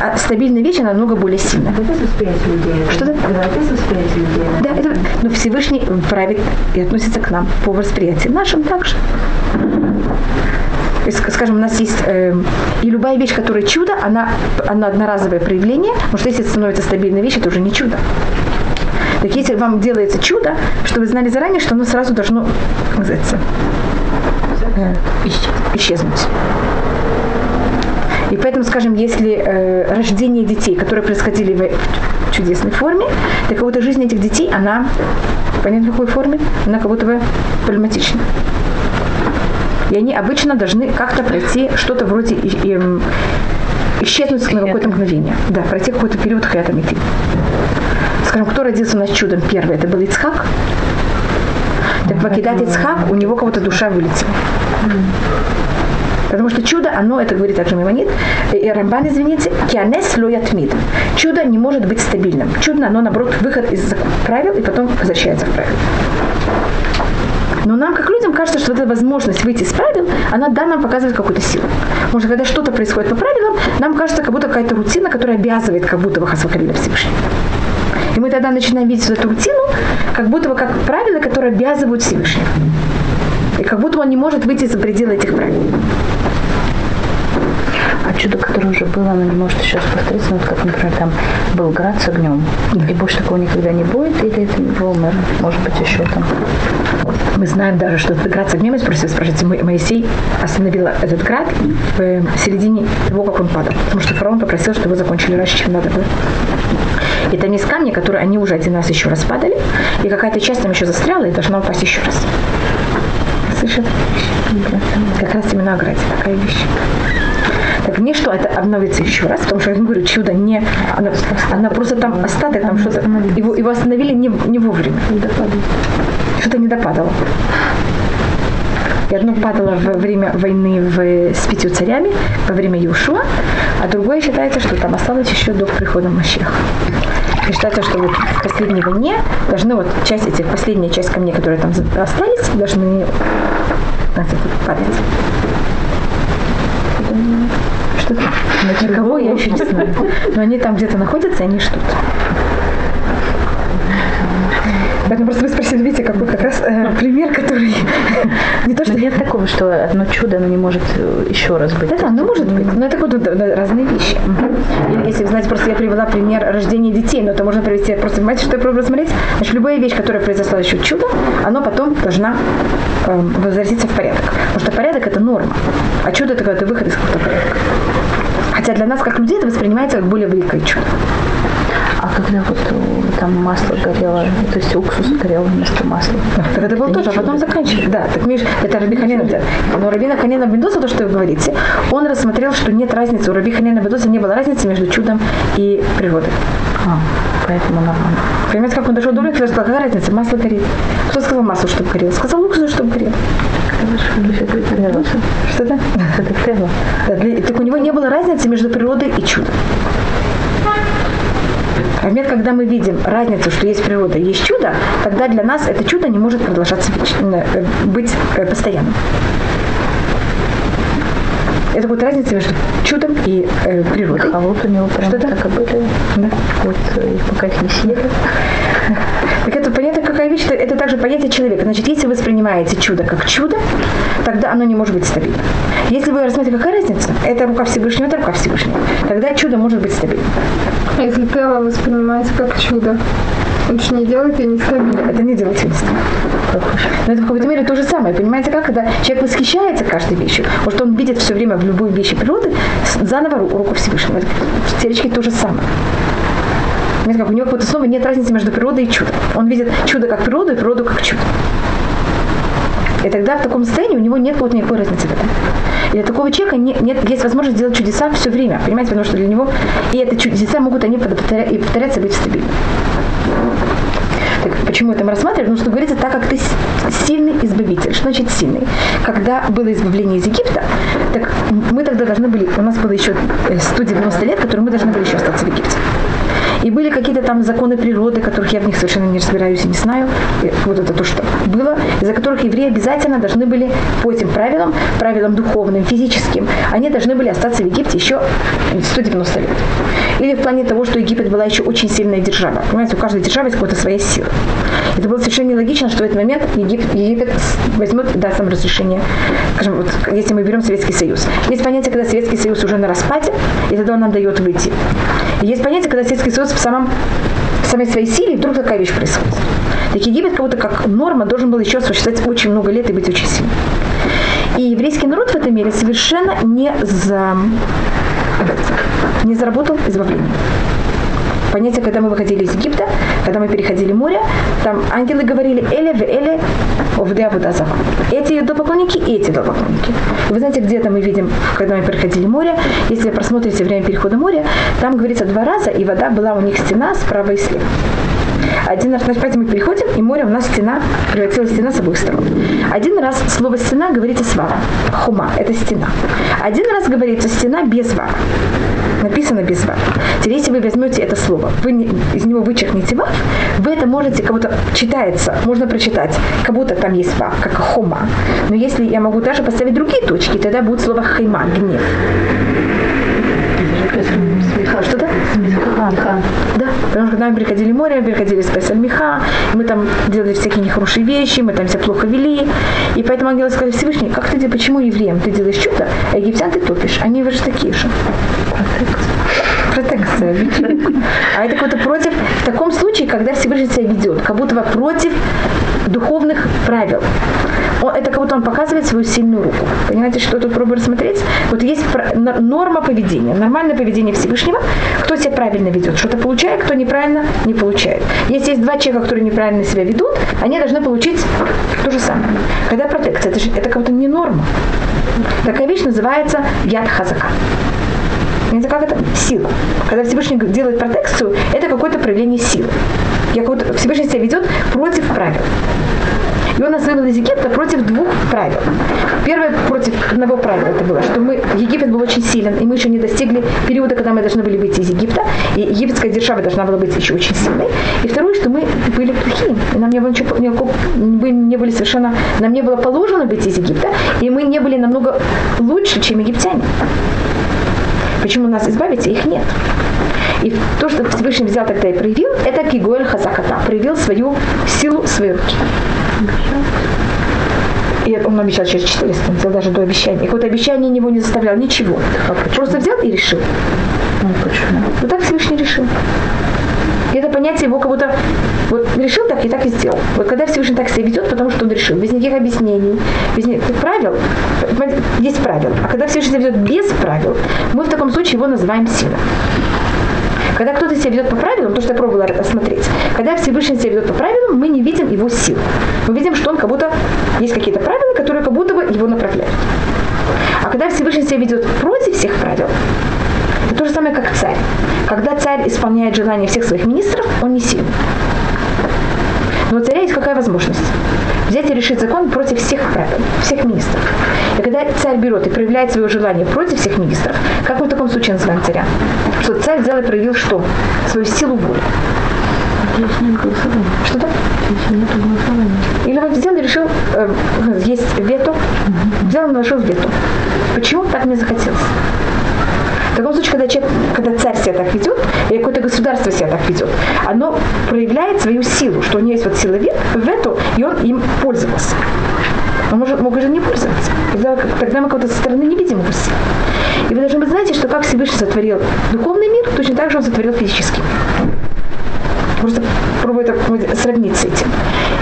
А стабильная вещь, она намного более сильная. Что-то? Да, это, но Всевышний правит и относится к нам по восприятию. Нашим также. Скажем, у нас есть и любая вещь, которая чудо, она одноразовое проявление, потому что если это становится стабильной вещью, это уже не чудо. Так если вам делается чудо, что вы знали заранее, что оно сразу должно, как называется, исчезнуть. И поэтому, скажем, если рождение детей, которые происходили в чудесной форме, то как будто жизнь этих детей, она, понятно, в какой форме, она как будто бы проблематична. И они обычно должны как-то пройти что-то вроде исчезнуть на какое-то мгновение. Да, пройти какой-то период хаятом идти. Скажем, кто родился у нас чудом первый, это был Ицхак. Так покидать Ицхак, у него кого-то душа вылетела. Потому что чудо, оно, это говорит также Меманит, и Рамбан, извините, кианес лоятмид. Чудо не может быть стабильным. Чудо, оно, наоборот, выход из правил и потом возвращается в правила. Но нам, как людям, кажется, что вот эта возможность выйти из правил, она, да, нам показывает какую-то силу. Потому что, когда что-то происходит по правилам, нам кажется, как будто какая-то рутина, которая обязывает, как будто бы Хасвакалина Всевышнего. И мы тогда начинаем видеть вот эту рутину, как будто бы как правила, которые обязывают Всевышнего. И как будто он не может выйти за пределы этих правил. А чудо, которое уже было, оно не может еще раз повториться. Вот как, например, там был град с огнем. Да. И больше такого никогда не будет. Или это волмер, может быть, еще там. Мы знаем даже, что этот град с огнем, спрашивается, Моисей остановил этот град в середине того, как он падал. Потому что фараон попросил, чтобы его закончили раньше, чем надо было. И там есть камни, которые они уже один раз еще раз падали. И какая-то часть там еще застряла и должна упасть еще раз. Слышит? Как раз именно о граде. Такая вещь. Так не что это обновится еще раз, потому что я говорю, чудо не... Она просто там остаток, там что-то... Его остановили не вовремя. Что-то не допадало. И одно падало во время войны с 5 царями, во время Иешуа, а другое считается, что там осталось еще до прихода Машиаха. И считается, что вот в последней войне должны вот последняя часть камней, которые там остались, должны падать. ждут. На кого я еще не знаю. Но они там где-то находятся, и они ждут. Поэтому просто вы спросили, видите, какой как раз пример, который не то, что... Но нет такого, что одно чудо, оно не может еще раз быть. Да, оно может быть, но это будут разные вещи. Или, если вы знаете, просто я привела пример рождения детей, но это можно привести, просто понимаете, что я пробую рассмотреть. Значит, любая вещь, которая произошла еще чудо, она потом должна возвратиться в порядок. Потому что порядок – это норма, а чудо – это когда ты выход из какого-то порядка. Хотя для нас, как людей, это воспринимается как более великое чудо. А когда вот там масло горело, то есть уксус горел вместо масла. Так это было тоже, а потом заканчивали. Да, так Миш, это Раби ханена. Но Раби ханена видоса, то, что вы говорите, он рассмотрел, что нет разницы. У Раби ханена видоса не было разницы между чудом и природой. А, поэтому нормально. Понимаете, как он дошел до уровня, сказал, какая разница, масло горит. Кто сказал масло, чтобы горело? Сказал уксус, чтобы горело. Что-то? Да, так у него не было разницы между природой и чудом. В момент, когда мы видим разницу, что есть природа и есть чудо, тогда для нас это чудо не может продолжаться вечно, быть постоянным. Это будет разница между чудом и природой. А вот у него прям что-то? Так и были. Да. Вот, пока их не съели. Так это понятно, какая вещь, это также понятие человека. Значит, если вы воспринимаете чудо как чудо, тогда оно не может быть стабильным. Если вы рассмотрите, какая разница, это рука Всевышнего, это рука Всевышнего, тогда чудо может быть стабильным. А если первое воспринимается как чудо, он же не делает и нестабильно. Это не делает и нестабильно. Но это в какой-то мере то же самое. Понимаете, как, когда человек восхищается каждой вещью, потому что он видит все время в любой вещи природы, заново руку Всевышнего. В теречке то же самое. Как у него какое-то слово, нет разницы между природой и чудом. Он видит чудо как природу и природу как чудо. И тогда в таком состоянии у него нет вот никакой разницы. Да? И для такого человека есть возможность делать чудеса все время. Понимаете, потому что для него и эти чудеса могут они повторяться, быть стабильными. Так, почему это мы рассматриваем? Потому что говорится, так как ты сильный избавитель. Что значит сильный? Когда было избавление из Египта, так мы тогда должны были, у нас было еще 190 лет, которые мы должны были еще остаться в Египте. И были какие-то там законы природы, которых я в них совершенно не разбираюсь и не знаю. И вот это то, что было, из-за которых евреи обязательно должны были по этим правилам, правилам духовным, физическим, они должны были остаться в Египте еще 190 лет. Или в плане того, что Египет была еще очень сильная держава. Понимаете, у каждой державы есть какая-то своя сила. Это было совершенно нелогично, что в этот момент Египет возьмет и даст нам разрешение. Скажем, вот если мы берем Советский Союз. Есть понятие, когда Советский Союз уже на распаде, и тогда он нам дает выйти. И есть понятие, когда Советский Союз в самой своей силе, и вдруг такая вещь происходит. Так Египет как будто как норма должен был еще существовать очень много лет и быть очень сильным. И еврейский народ в этом мире совершенно не заработал избавление. Понятие, когда мы выходили из Египта, когда мы переходили море, там ангелы говорили «эле в эле овде абудазава». Эти идолопоклонники и эти идолопоклонники. Вы знаете, где-то мы видим, когда мы переходили море, если вы просмотрите время перехода моря, там говорится 2 раза, и вода была у них стена справа и слева. Один раз, значит, мы переходим, и море у нас стена, превратилась в стена с обоих сторон. Один раз слово «стена» говорится «свара», «хума» – это стена. Один раз говорится «стена» без «вара». Написано без вар. Теперь, если вы возьмете это слово, вы из него вычеркните вар, вы это можете, как будто читается, можно прочитать, как будто там есть вар, как хома. Но если я могу даже поставить другие точки, тогда будет слово хайма, гнев. Что-то? Смеха. Да, потому что когда мы переходили море, мы переходили с Миха, мы там делали всякие нехорошие вещи, мы там себя плохо вели. И поэтому ангелы сказали: Всевышний, как ты, почему евреям ты делаешь чудо, а египтян ты топишь? Они же такие же. Протекция. А это какой-то против, в таком случае, когда Всевышний себя ведет, как будто против духовных правил. Это как будто он показывает свою сильную руку. Понимаете, что тут пробую рассмотреть? Вот есть норма поведения, нормальное поведение Всевышнего. Кто себя правильно ведет, что-то получает, кто неправильно, не получает. Если есть 2 человека, которые неправильно себя ведут, они должны получить то же самое. Когда протекция, это как будто не норма. Такая вещь называется яд хазака. Понимаете, как это? Сила. Когда Всевышний делает протекцию, это какое-то проявление силы. Всевышний себя ведет против правил. И он нас вывел из Египта против 2 правил. Первое против одного правила это было, что Египет был очень силен, и мы еще не достигли периода, когда мы должны были выйти из Египта, и египетская держава должна была быть еще очень сильной. И второе, что мы были плохие, и нам не было ничего, мы не были совершенно, нам не было положено выйти из Египта, и мы не были намного лучше, чем египтяне. почему нас избавить, их нет. И то, что Всевышний взял тогда и проявил, это кигуэль хазаката, проявил свою силу, свои руки. И он обещал через 400, он взял даже до обещания. И какое-то обещание него не заставлял, ничего. Просто взял и решил. Ну почему? Вот так Всевышний решил. И это понятие его как будто вот решил так и сделал. Вот когда Всевышний так себя ведет, потому что он решил, без никаких объяснений, без никаких правил, есть правила. А когда Всевышний себя ведет без правил, мы в таком случае его называем силой. Когда кто-то себя ведет по правилам, то, что я пробовала рассмотреть, когда Всевышний себя ведет по правилам, мы не видим его сил. Мы видим, что он как будто есть какие-то правила, которые как будто бы его направляют. А когда Всевышний себя ведет против всех правил, это то же самое, как царь. Когда царь исполняет желания всех своих министров, он не сильный. Но у царя есть какая возможность? Взять и решить закон против всех правил, всех министров. И когда царь берет и проявляет свое желание против всех министров, как мы в таком случае называем царя? Что царь взял и проявил что? Свою силу воли. Здесь нет голосования. Что-то? Здесь нет голосования. Или он взял и решил, есть вето, взял и наложил вето. Почему так мне захотелось? В таком случае, когда царь себя так ведет, или какое-то государство себя так ведет, оно проявляет свою силу, что у нее есть вот сила вето, и он им пользовался. Он мог уже не пользоваться. Тогда мы кого-то со стороны не видим его силы. И вы должны быть знаете, что как Всевышний сотворил духовный мир, точно так же он сотворил физический мир. Просто пробую так сравнить с этим.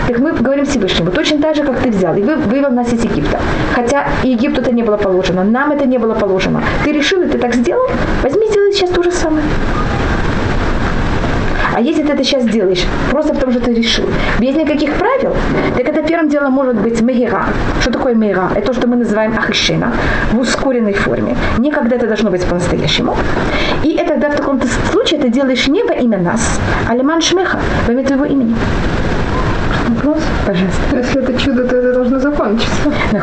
Так мы говорим Всевышнему, точно так же, как ты взял, и вывел нас из Египта. Хотя Египту это не было положено, нам это не было положено. Ты решил, и ты так сделал, возьми, сделай сейчас то же самое. А если ты это сейчас делаешь, просто потому что ты решил, без никаких правил, так это первым делом может быть мейра. Что такое мейра? Это то, что мы называем ахишина в ускоренной форме. Никогда это должно быть по-настоящему. И это тогда в таком случае ты делаешь не во имя нас, а лиман шмеха, во имя твоего имени. Вопрос? Пожалуйста. Если это чудо, то это должно закончиться. Да.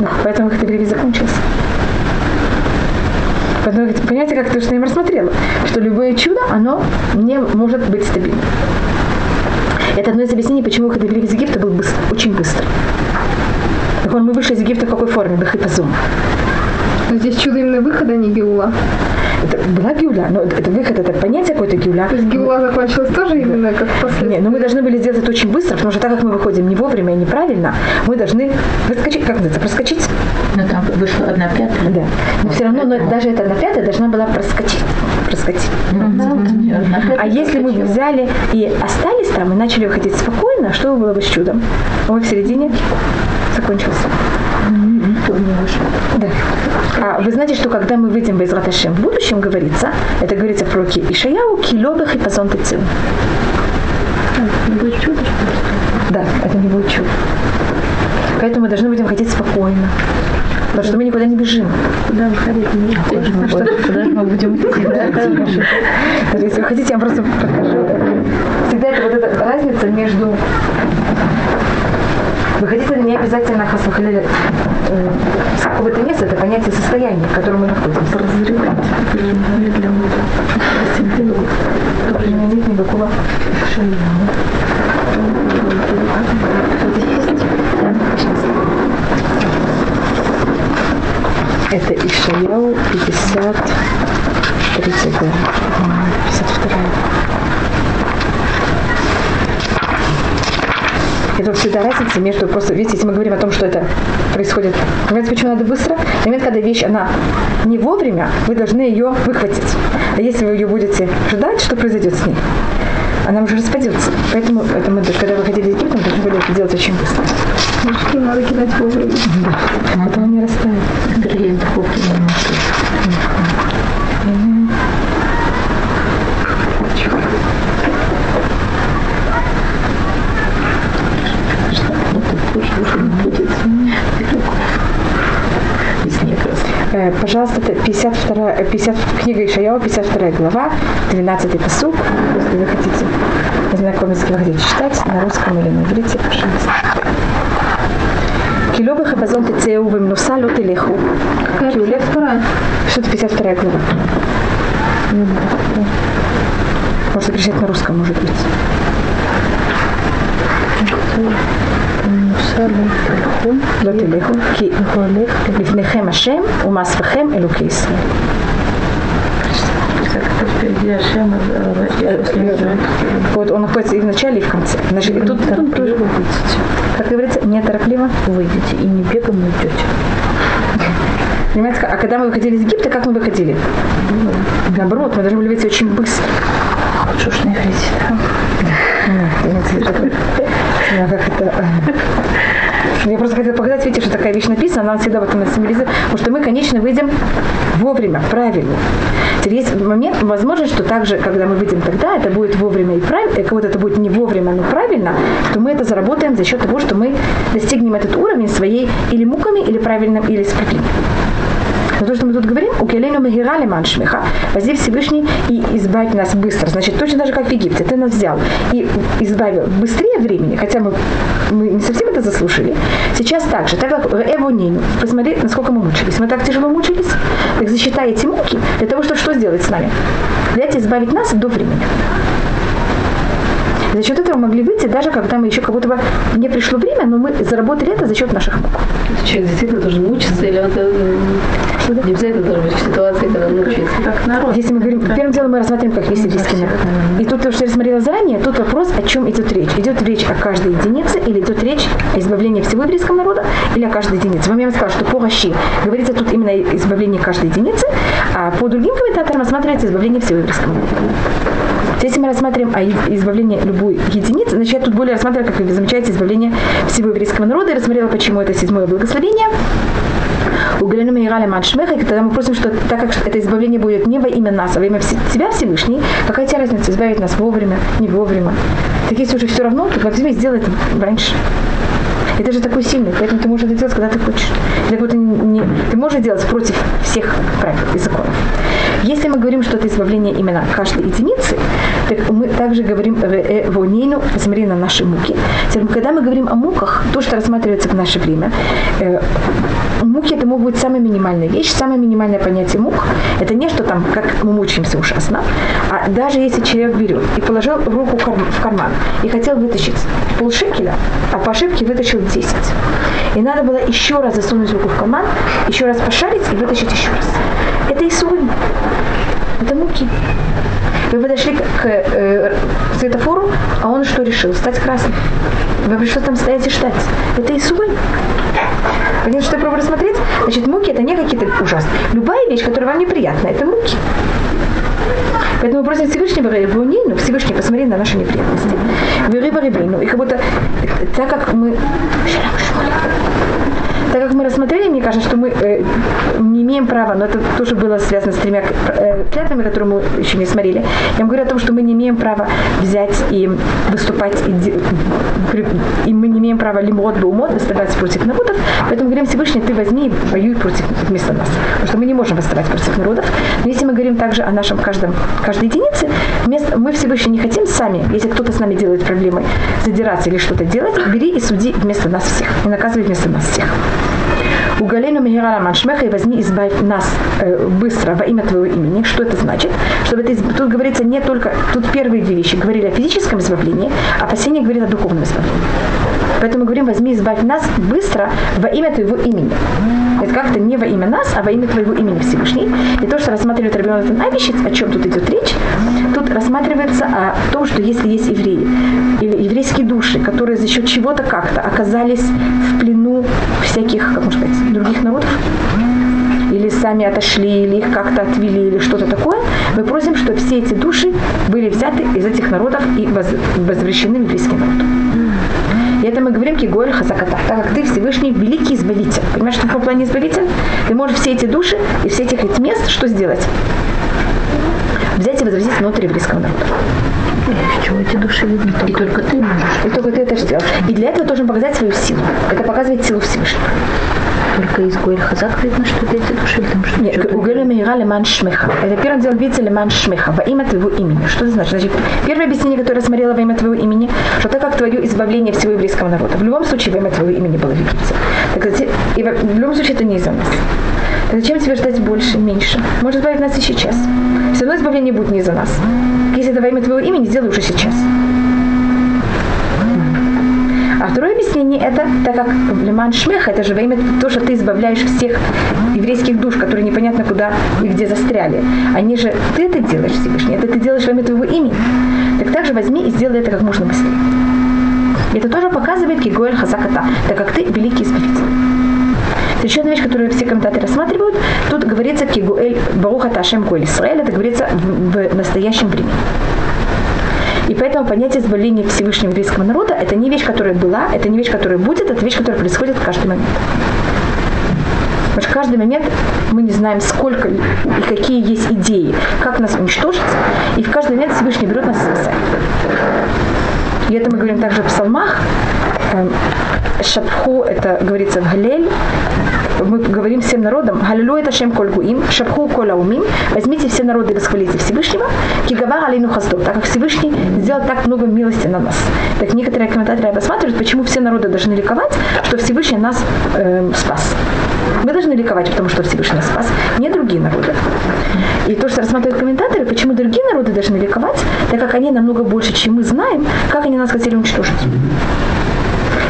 Да, поэтому как-то грех закончился. Понимаете, как то, что я им рассмотрела, что любое чудо, оно не может быть стабильным. Это одно из объяснений, почему выход из Египта был быстро, очень быстро. Так мы вышли из Египта в какой форме? Бахипазум. Но здесь чудо именно выхода, а не геула. Это была геула, но это выход, это понятие какое-то геула. То есть геула закончилась тоже именно как последствия? Нет, но мы должны были сделать это очень быстро, потому что так как мы выходим не вовремя и неправильно, мы должны проскочить, как называется, проскочить. Но там вышла 1/5. Да. Но все равно, но даже эта 1/5 должна была проскочить. А если мы взяли и остались там, и начали выходить спокойно, что было бы с чудом? Он в середине закончился. Да. А вы знаете, что когда мы выйдем в Израт Ашем в будущем, говорится, это говорится в руке Ишаяу, Килёбах и Пазонтецин. Это не будет чудо, что ли? Да, это не будет чудо. Поэтому мы должны будем ходить спокойно. Потому что мы никуда не бежим. Куда мы ходить не бежим? Куда мы будем идти? Если вы хотите, я вам просто покажу. Всегда это вот эта разница между... Выходить это не обязательно хасвахалиле с какого-то места, это понятие состояния, в котором мы находимся. Разрывать. Тоже не имеет никакого шага. Это Ишаяу 50, 32, 52. Это всегда разница между просто, видите, если мы говорим о том, что это происходит, понимаете, почему надо быстро? В момент, когда вещь, она не вовремя, вы должны ее выхватить. А если вы ее будете ждать, что произойдет с ней? Она уже распадется. Поэтому это мы, когда выходили из Египта, мы должны были это делать очень быстро. Ну что, надо кидать вовремя. Да, потом они растают. Гриль духовки не Пожалуйста, 52, книга Ишаяу, 52 глава, 12 посук. Если вы хотите ознакомиться, если вы хотите читать на русском или на иврите, пожалуйста. Килёбы хабазон тецеу вемнуса лот элеху. Что-то 52 глава. Можно кричать на русском, может быть. לא תלכו, כי לפניכם השם ומעשבכם אלוקי ישראל. Вот он находится и в начале, и в конце. Значит, и тут тоже вы выйдете. Как говорится, неторопливо выйдете и не бегом уйдете. Понимаете, а когда мы выходили из Египта, как мы выходили? Наоборот, мы должны были выйти очень быстро. Шушные хрити. Я просто хотела показать, видите, что такая вещь написана, она всегда в этом символизирует, потому что мы, конечно, выйдем вовремя, правильно. Теперь есть момент, возможно, что также, когда мы выйдем тогда, это будет вовремя и правильно, кого-то это будет не вовремя, но правильно, что мы это заработаем за счет того, что мы достигнем этот уровень своей или муками, или правильным, или спокойным. Но то, что мы тут говорим, «Укелейну магирали маншмиха», «Воздей Всевышний и избавь нас быстро». Значит, точно так же, как в Египте, ты нас взял и избавил быстрее времени, хотя мы не совсем это заслушали. Сейчас так же, так как «Р'э беоньейну», посмотри, насколько мы мучились. Мы так тяжело мучились, так засчитай эти муки для того, чтобы что сделать с нами? Взять и избавить нас до времени. За счет этого мы могли выйти, даже когда мы еще как будто бы не пришло время, но мы заработали это за счет наших мук. Человек действительно должен мучиться, или он это не обязательно должен быть в ситуации, когда он мучается. Как народ. Если мы говорим, первым делом мы рассматриваем, как есть еврейский народ. И тут, то, что я рассмотрела заранее, тут вопрос, о чем идет речь. Идет речь о каждой единице, или идет речь о избавлении всего еврейского народа, или о каждой единице. Вам я сказала, что по Раши говорится тут именно о избавлении каждой единицы, а по другим комментаторам рассматривается избавление всего еврейского народа. Если мы рассматриваем избавление любой единицы, значит, я тут более рассматриваю, как вы замечаете, избавление всего еврейского народа. Я рассмотрела, почему это седьмое благословение. И тогда мы просим, что так как это избавление будет не во имя нас, а во имя себя Всевышний, какая тебе разница, избавить нас вовремя, не вовремя. Так если уже все равно, то возьми и сделай это раньше. И ты же такой сильный, поэтому ты можешь это делать, когда ты хочешь. Ты можешь делать против всех правил и законов. Если мы говорим, что это избавление именно каждой единицы, так мы также говорим «Р'э беоньейну», смотри на наши муки. Теперь, когда мы говорим о муках, то, что рассматривается в наше время, муки это могут быть самая минимальная вещь, самое минимальное понятие мук. Это не что там, как мы мучаемся ужасно, а даже если человек берет и положил руку в карман и хотел вытащить полшекеля, а по ошибке вытащил 10. И надо было еще раз засунуть руку в карман, еще раз пошарить и вытащить еще раз. Это и сегодня. Это муки. Вы подошли к светофору, а он что решил? Стать красным. Вы пришлось там стоять и ждать. Это и сегодня. Понятно, что я пробую рассмотреть? Значит, муки это не какие-то ужасные. Любая вещь, которая вам неприятна, это муки. Поэтому мы просим Всевышнего «Р'э беоньейну», Всевышний, посмотри на наши неприятности. «Р'э беоньейну». И как будто, так как мы рассмотрели, мне кажется, что мы не имеем права, но это тоже было связано с тремя клятвами, которые мы еще не смотрели. Я вам говорю о том, что мы не имеем права взять и выступать, и мы не имеем права лимот беумот выставлять против народов. Поэтому говорим Всевышний, ты возьми и воюй против вместо нас. Потому что мы не можем выставать против народов. Но если мы говорим также о нашем каждой единице, мы Всевышний не хотим сами, если кто-то с нами делает проблемы, задираться или что-то делать, бери и суди вместо нас всех. И наказывай вместо нас всех. «Угалейну мегирала маншмеха» и возьми, избавь нас быстро во имя твоего имени. Что это значит? Чтобы это, тут говорится не только... Тут первые две вещи говорили о физическом избавлении, а последнее говорит о духовном избавлении. Поэтому говорим, возьми, избавь нас быстро во имя твоего имени. Это как-то не во имя нас, а во имя твоего имени Всевышний. И то, что рассматривает Р'э беоньейну Навещиц, о чем тут идет речь, тут рассматривается о том, что если есть евреи или еврейские души, которые за счет чего-то как-то оказались в плену всяких, как можно сказать, других народов, или сами отошли, или их как-то отвели, или что-то такое, мы просим, чтобы все эти души были взяты из этих народов и возвращены в еврейский народ. И это мы говорим «Кигоэль хазаката», так как ты Всевышний великий избавитель. Понимаешь, что в каком плане избавитель? Ты можешь все эти души и все этих мест что сделать? Взять и возвратить внутрь еврейского народа. Чего эти души видны? И только ты можешь. И только ты это сделаешь. И для этого должен показать свою силу. Это показывает силу Всевышнего. Только из Гуэль Хазак видно, что это эти души. Нет, Гуэль Мейра Леман Шмеха. Это первым делом, видите, Леман Шмеха. Во имя твоего имени. Что это значит? Значит, первое объяснение, которое я смотрела во имя твоего имени, что так как твое избавление всего еврейского народа, в любом случае во имя твоего имени было в Египте. Так, кстати, и в любом случае это не из-за нас. Так зачем тебе ждать больше, меньше? Может избавить нас и сейчас. Все равно избавление будет не из-за нас. Если это во имя твоего имени, сделай уже сейчас. А второе объяснение это, так как леман шмеха, это же во имя то, что ты избавляешь всех еврейских душ, которые непонятно куда и где застряли. Они же, ты это делаешь, Всевышний, это ты делаешь во имя твоего имени. Так также возьми и сделай это как можно быстрее. Это тоже показывает кигоэль хазаката, так как ты великий избавитель. Это еще одна вещь, которую все комментаторы рассматривают. Тут говорится кигоэль баруха ташем коль Исраэль, это говорится в настоящем времени. И поэтому понятие избавления Всевышнего еврейского народа – это не вещь, которая была, это не вещь, которая будет, это вещь, которая происходит в каждый момент. Потому что в каждый момент мы не знаем, сколько и какие есть идеи, как нас уничтожить, и в каждый момент Всевышний берет нас и спасает. И это мы говорим также в псалмах. Шапху – это говорится в Галель. Мы говорим всем народам, «Галилу это шем коль гуим, шапху кола умим, возьмите все народы и восхвалите Всевышнего, кигава алейну хаздоб», так как Всевышний сделал так много милости на нас. Так некоторые комментаторы рассматривают, почему все народы должны ликовать, что Всевышний нас спас. Мы должны ликовать, потому что Всевышний нас спас, не другие народы. И то, что рассматривают комментаторы, почему другие народы должны ликовать, так как они намного больше, чем мы знаем, как они нас хотели уничтожить.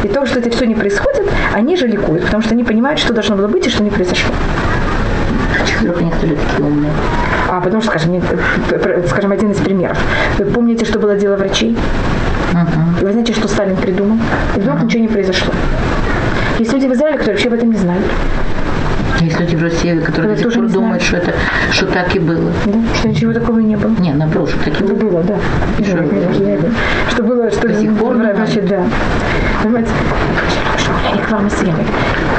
И то, что это все не происходит, они же ликуют, потому что они понимают, что должно было быть и что не произошло. Почему некоторые такие умные? Потому что, скажем, один из примеров. Вы помните, что было дело врачей? Uh-huh. Вы знаете, что Сталин придумал? И вдруг uh-huh. ничего не произошло. Есть люди в Израиле, которые вообще об этом не знают. Есть люди в России, которые до сих пор думают, что так и было. Да, что ничего такого и не было. Не, наоборот, что так и было. Было, да. Что было, что до сих пор, значит, да. Понимаете? Реклама с Леной.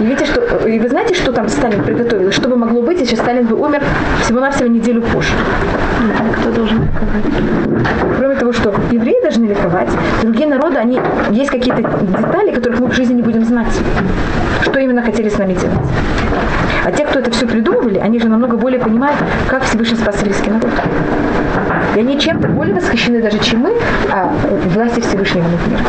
И видите, что, и вы знаете, что там Сталин приготовил? Что бы могло быть, если Сталин бы умер всего-навсего неделю позже? А кто должен ликовать? Кроме того, что евреи должны ликовать, другие народы, они есть какие-то детали, которых мы в жизни не будем знать. Что именно хотели с нами делать. А те, кто это все придумывали, они же намного более понимают, как Всевышний спас еврейский народ. И они чем-то более восхищены даже, чем мы, власти Всевышнего над миром.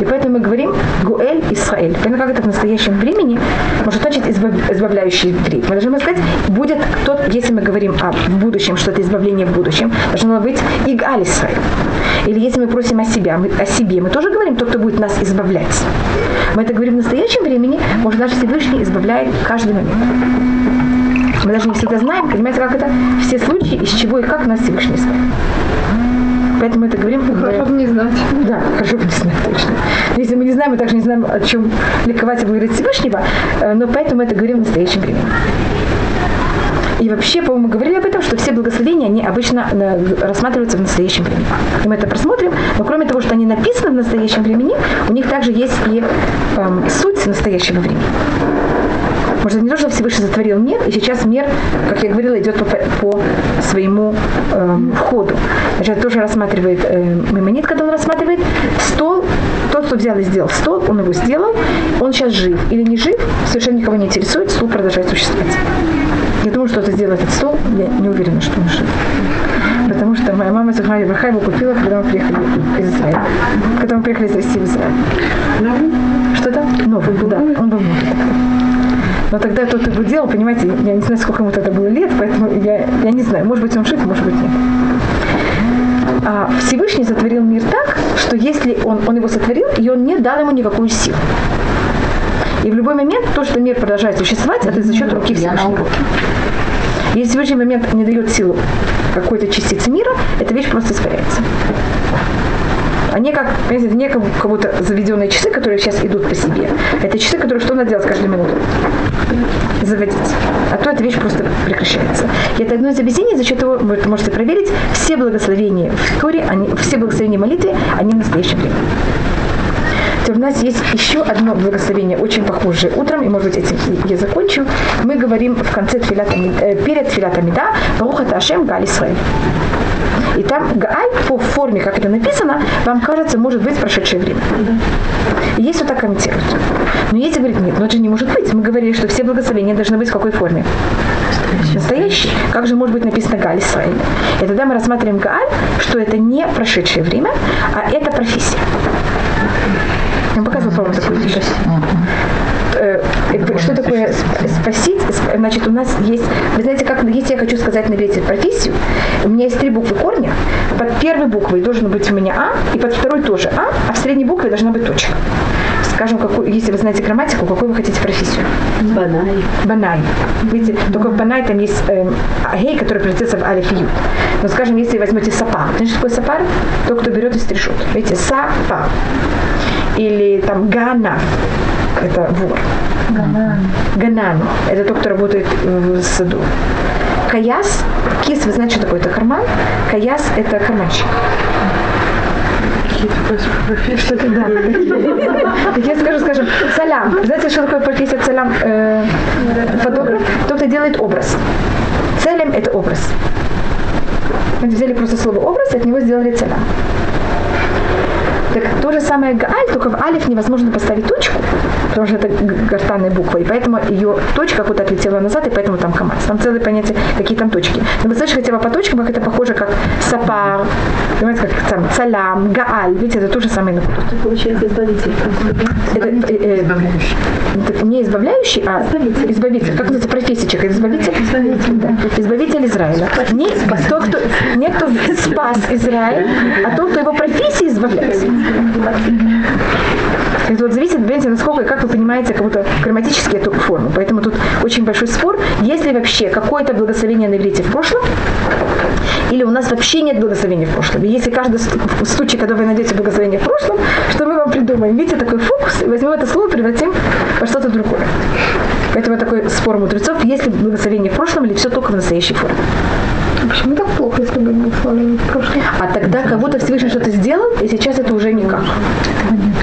И поэтому мы говорим «Гуэль Исраэль». Поэтому как это в настоящем времени может значить «избавляющий еврей». Мы должны сказать, будет тот, если мы говорим о будущем, что это избавление в будущем, должно быть «Игаль Исраэль». Или если мы просим о себе, мы тоже говорим «Тот, кто будет нас избавлять». Мы это говорим в настоящем времени, может даже Всевышний избавляет каждый момент. Мы даже не всегда знаем, понимаете, как это все случаи, из чего и как нас Всевышний избавляет. Поэтому мы это говорим. Хорошо бы не знать. Да, хорошо бы не знать, точно. Если мы не знаем, мы также не знаем, о чем ликовать и благодарить Всевышнего, но поэтому мы это говорим в настоящем времени. И вообще, по-моему, мы говорили об этом, что все благословения, они обычно рассматриваются в настоящем времени. И мы это просмотрим, но кроме того, что они написаны в настоящем времени, у них также есть и суть настоящего времени. Может, это не то, что Всевышний сотворил мир, и сейчас мир, как я говорила, идет по своему ходу. Значит, тоже рассматривает Меманит, когда он рассматривает стол. Тот, кто взял и сделал стол, он его сделал, он сейчас жив или не жив, совершенно никого не интересует, стол продолжает существовать. Я думаю, что это сделал этот стол, я не уверена, что он жив. Потому что моя мама Зухра Евраха его купила, когда мы приехали из Израиля. Когда мы приехали из России в Израиль. Что-то? Новый, да, он был новый. Но тогда тот его делал, понимаете, я не знаю, сколько ему тогда было лет, поэтому я не знаю, может быть, он жив, может быть, нет. А Всевышний сотворил мир так, что если он его сотворил, и он не дал ему никакую силу. И в любой момент то, что мир продолжает существовать, это за счет руки Всевышнего. Если Всевышний момент не дает силу какой-то частице мира, эта вещь просто испаряется. Они как, понимаете, не как будто заведенные часы, которые сейчас идут по себе. Это часы, которые что надо делать каждую минуту? Заводить. А то эта вещь просто прекращается. И это одно из объяснений, за счет того, вы это можете проверить, все благословения в Торе, все благословения молитвы, они в настоящем времени. У нас есть еще одно благословение, очень похожее утром, и, может быть, этим я закончу. Мы говорим в конце перед тфилат амида «Барух ата Ашем Гааль Исраэль». И там Гааль по форме, как это написано, вам кажется, может быть, прошедшее время. Да. И есть вот так комментируют. Но если говорить, нет, но это же не может быть. Мы говорили, что все благословения должны быть в какой форме? Настоящий. Как же может быть написано Гааль Исраэль? И тогда мы рассматриваем Гааль, что это не прошедшее время, а это профессия. Я вам показывала, по-моему, такую вещь. Что такое спасить? значит, у нас есть, вы знаете, как если я хочу сказать на ветер профессию, у меня есть три буквы корня, под первой буквой должен быть у меня А, и под второй тоже А в средней букве должна быть точка. Скажем, какой, если вы знаете грамматику, какую вы хотите профессию? Банай. Банай. Видите, только в банай там есть агей, который превратится в алиф и ют. Но, скажем, если возьмете сапа, знаете, что такое сапар? Тот, кто берет и стрижет. Видите, сапа. Или там ганав. Это вор. Ганан. Это тот, кто работает в саду. Каяс. Кис, вы знаете, что такое? Это карман. Каяс – это карманщик. Что-то, да. Так я скажу, скажем, салям. Знаете, что такое профессия салям? Фотограф? Тот, кто делает образ. Салям – это образ. Мы взяли просто слово «образ», от него сделали салям. Так то же самое Гааль, только в алиф невозможно поставить точку, потому что это гортанная буква, и поэтому ее точка куда-то отлетела назад, и поэтому там камаз. Там целые понятия, какие там точки. Но вы слышите хотя бы по точкам, как это похоже, как сапар, понимаете, как там салям, Гааль, видите, это то же самое. Ты, получается, избавитель. Это не избавляющий, а избавитель. Избавитель. Как называется профессия человека? Избавитель? Избавитель, да. Избавитель Израиля. Не тот, кто спас Израиль, а тот, кто его профессия избавляет. Это вот зависит, видите, насколько и как вы понимаете, как будто грамматически эту форму. Поэтому тут очень большой спор, есть ли вообще какое-то благословение на иврите в прошлом, или у нас вообще нет благословения в прошлом. И если каждый случай, когда вы найдете благословение в прошлом, что мы вам придумаем? Видите, такой фокус, и возьмем это слово и превратим во что-то другое. Поэтому такой спор мудрецов, есть ли благословение в прошлом, или все только в настоящей форме. Почему так плохо, если бы не благословение в прошлом? А тогда как будто Всевышний что-то сделал, и сейчас это уже никак. Этого нет.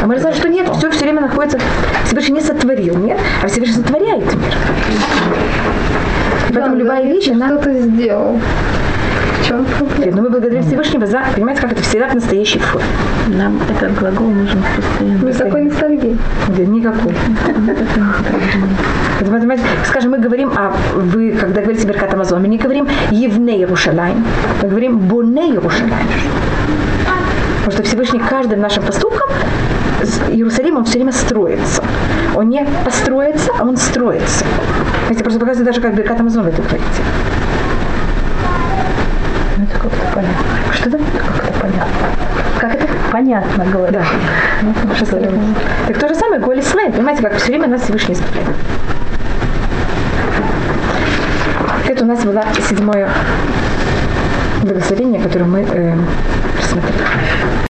А мы рассказали, что нет, все время находится... Всевышний не сотворил мир, а Всевышний сотворяет мир. Поэтому да, любая вещь, она... Что ты сделал? В чем проблема? Но мы благодарим Всевышнего за... Понимаете, как это всегда в настоящей форме. Нам этот глагол нужен постоянно. Никакой ностальгии. Да, никакой. Скажем, мы говорим, вы, когда говорите Беркат Амазон, мы не говорим «Евней Иерушалайм», мы говорим «Боней Иерушалайм». Потому что Всевышний каждым нашим поступком Иерусалим, он все время строится. Он не построится, а он строится. Знаете, просто показывает даже, как Беркат Амазон вы это говорите. Ну, это как-то понятно. Что-то? Как-то понятно. Как это? Понятно, говорю. Да. Ну, так то же самое Голи Слэйн. Понимаете, как все время нас Всевышний исправляет. Это у нас было седьмое благословение, которое мы рассмотрели.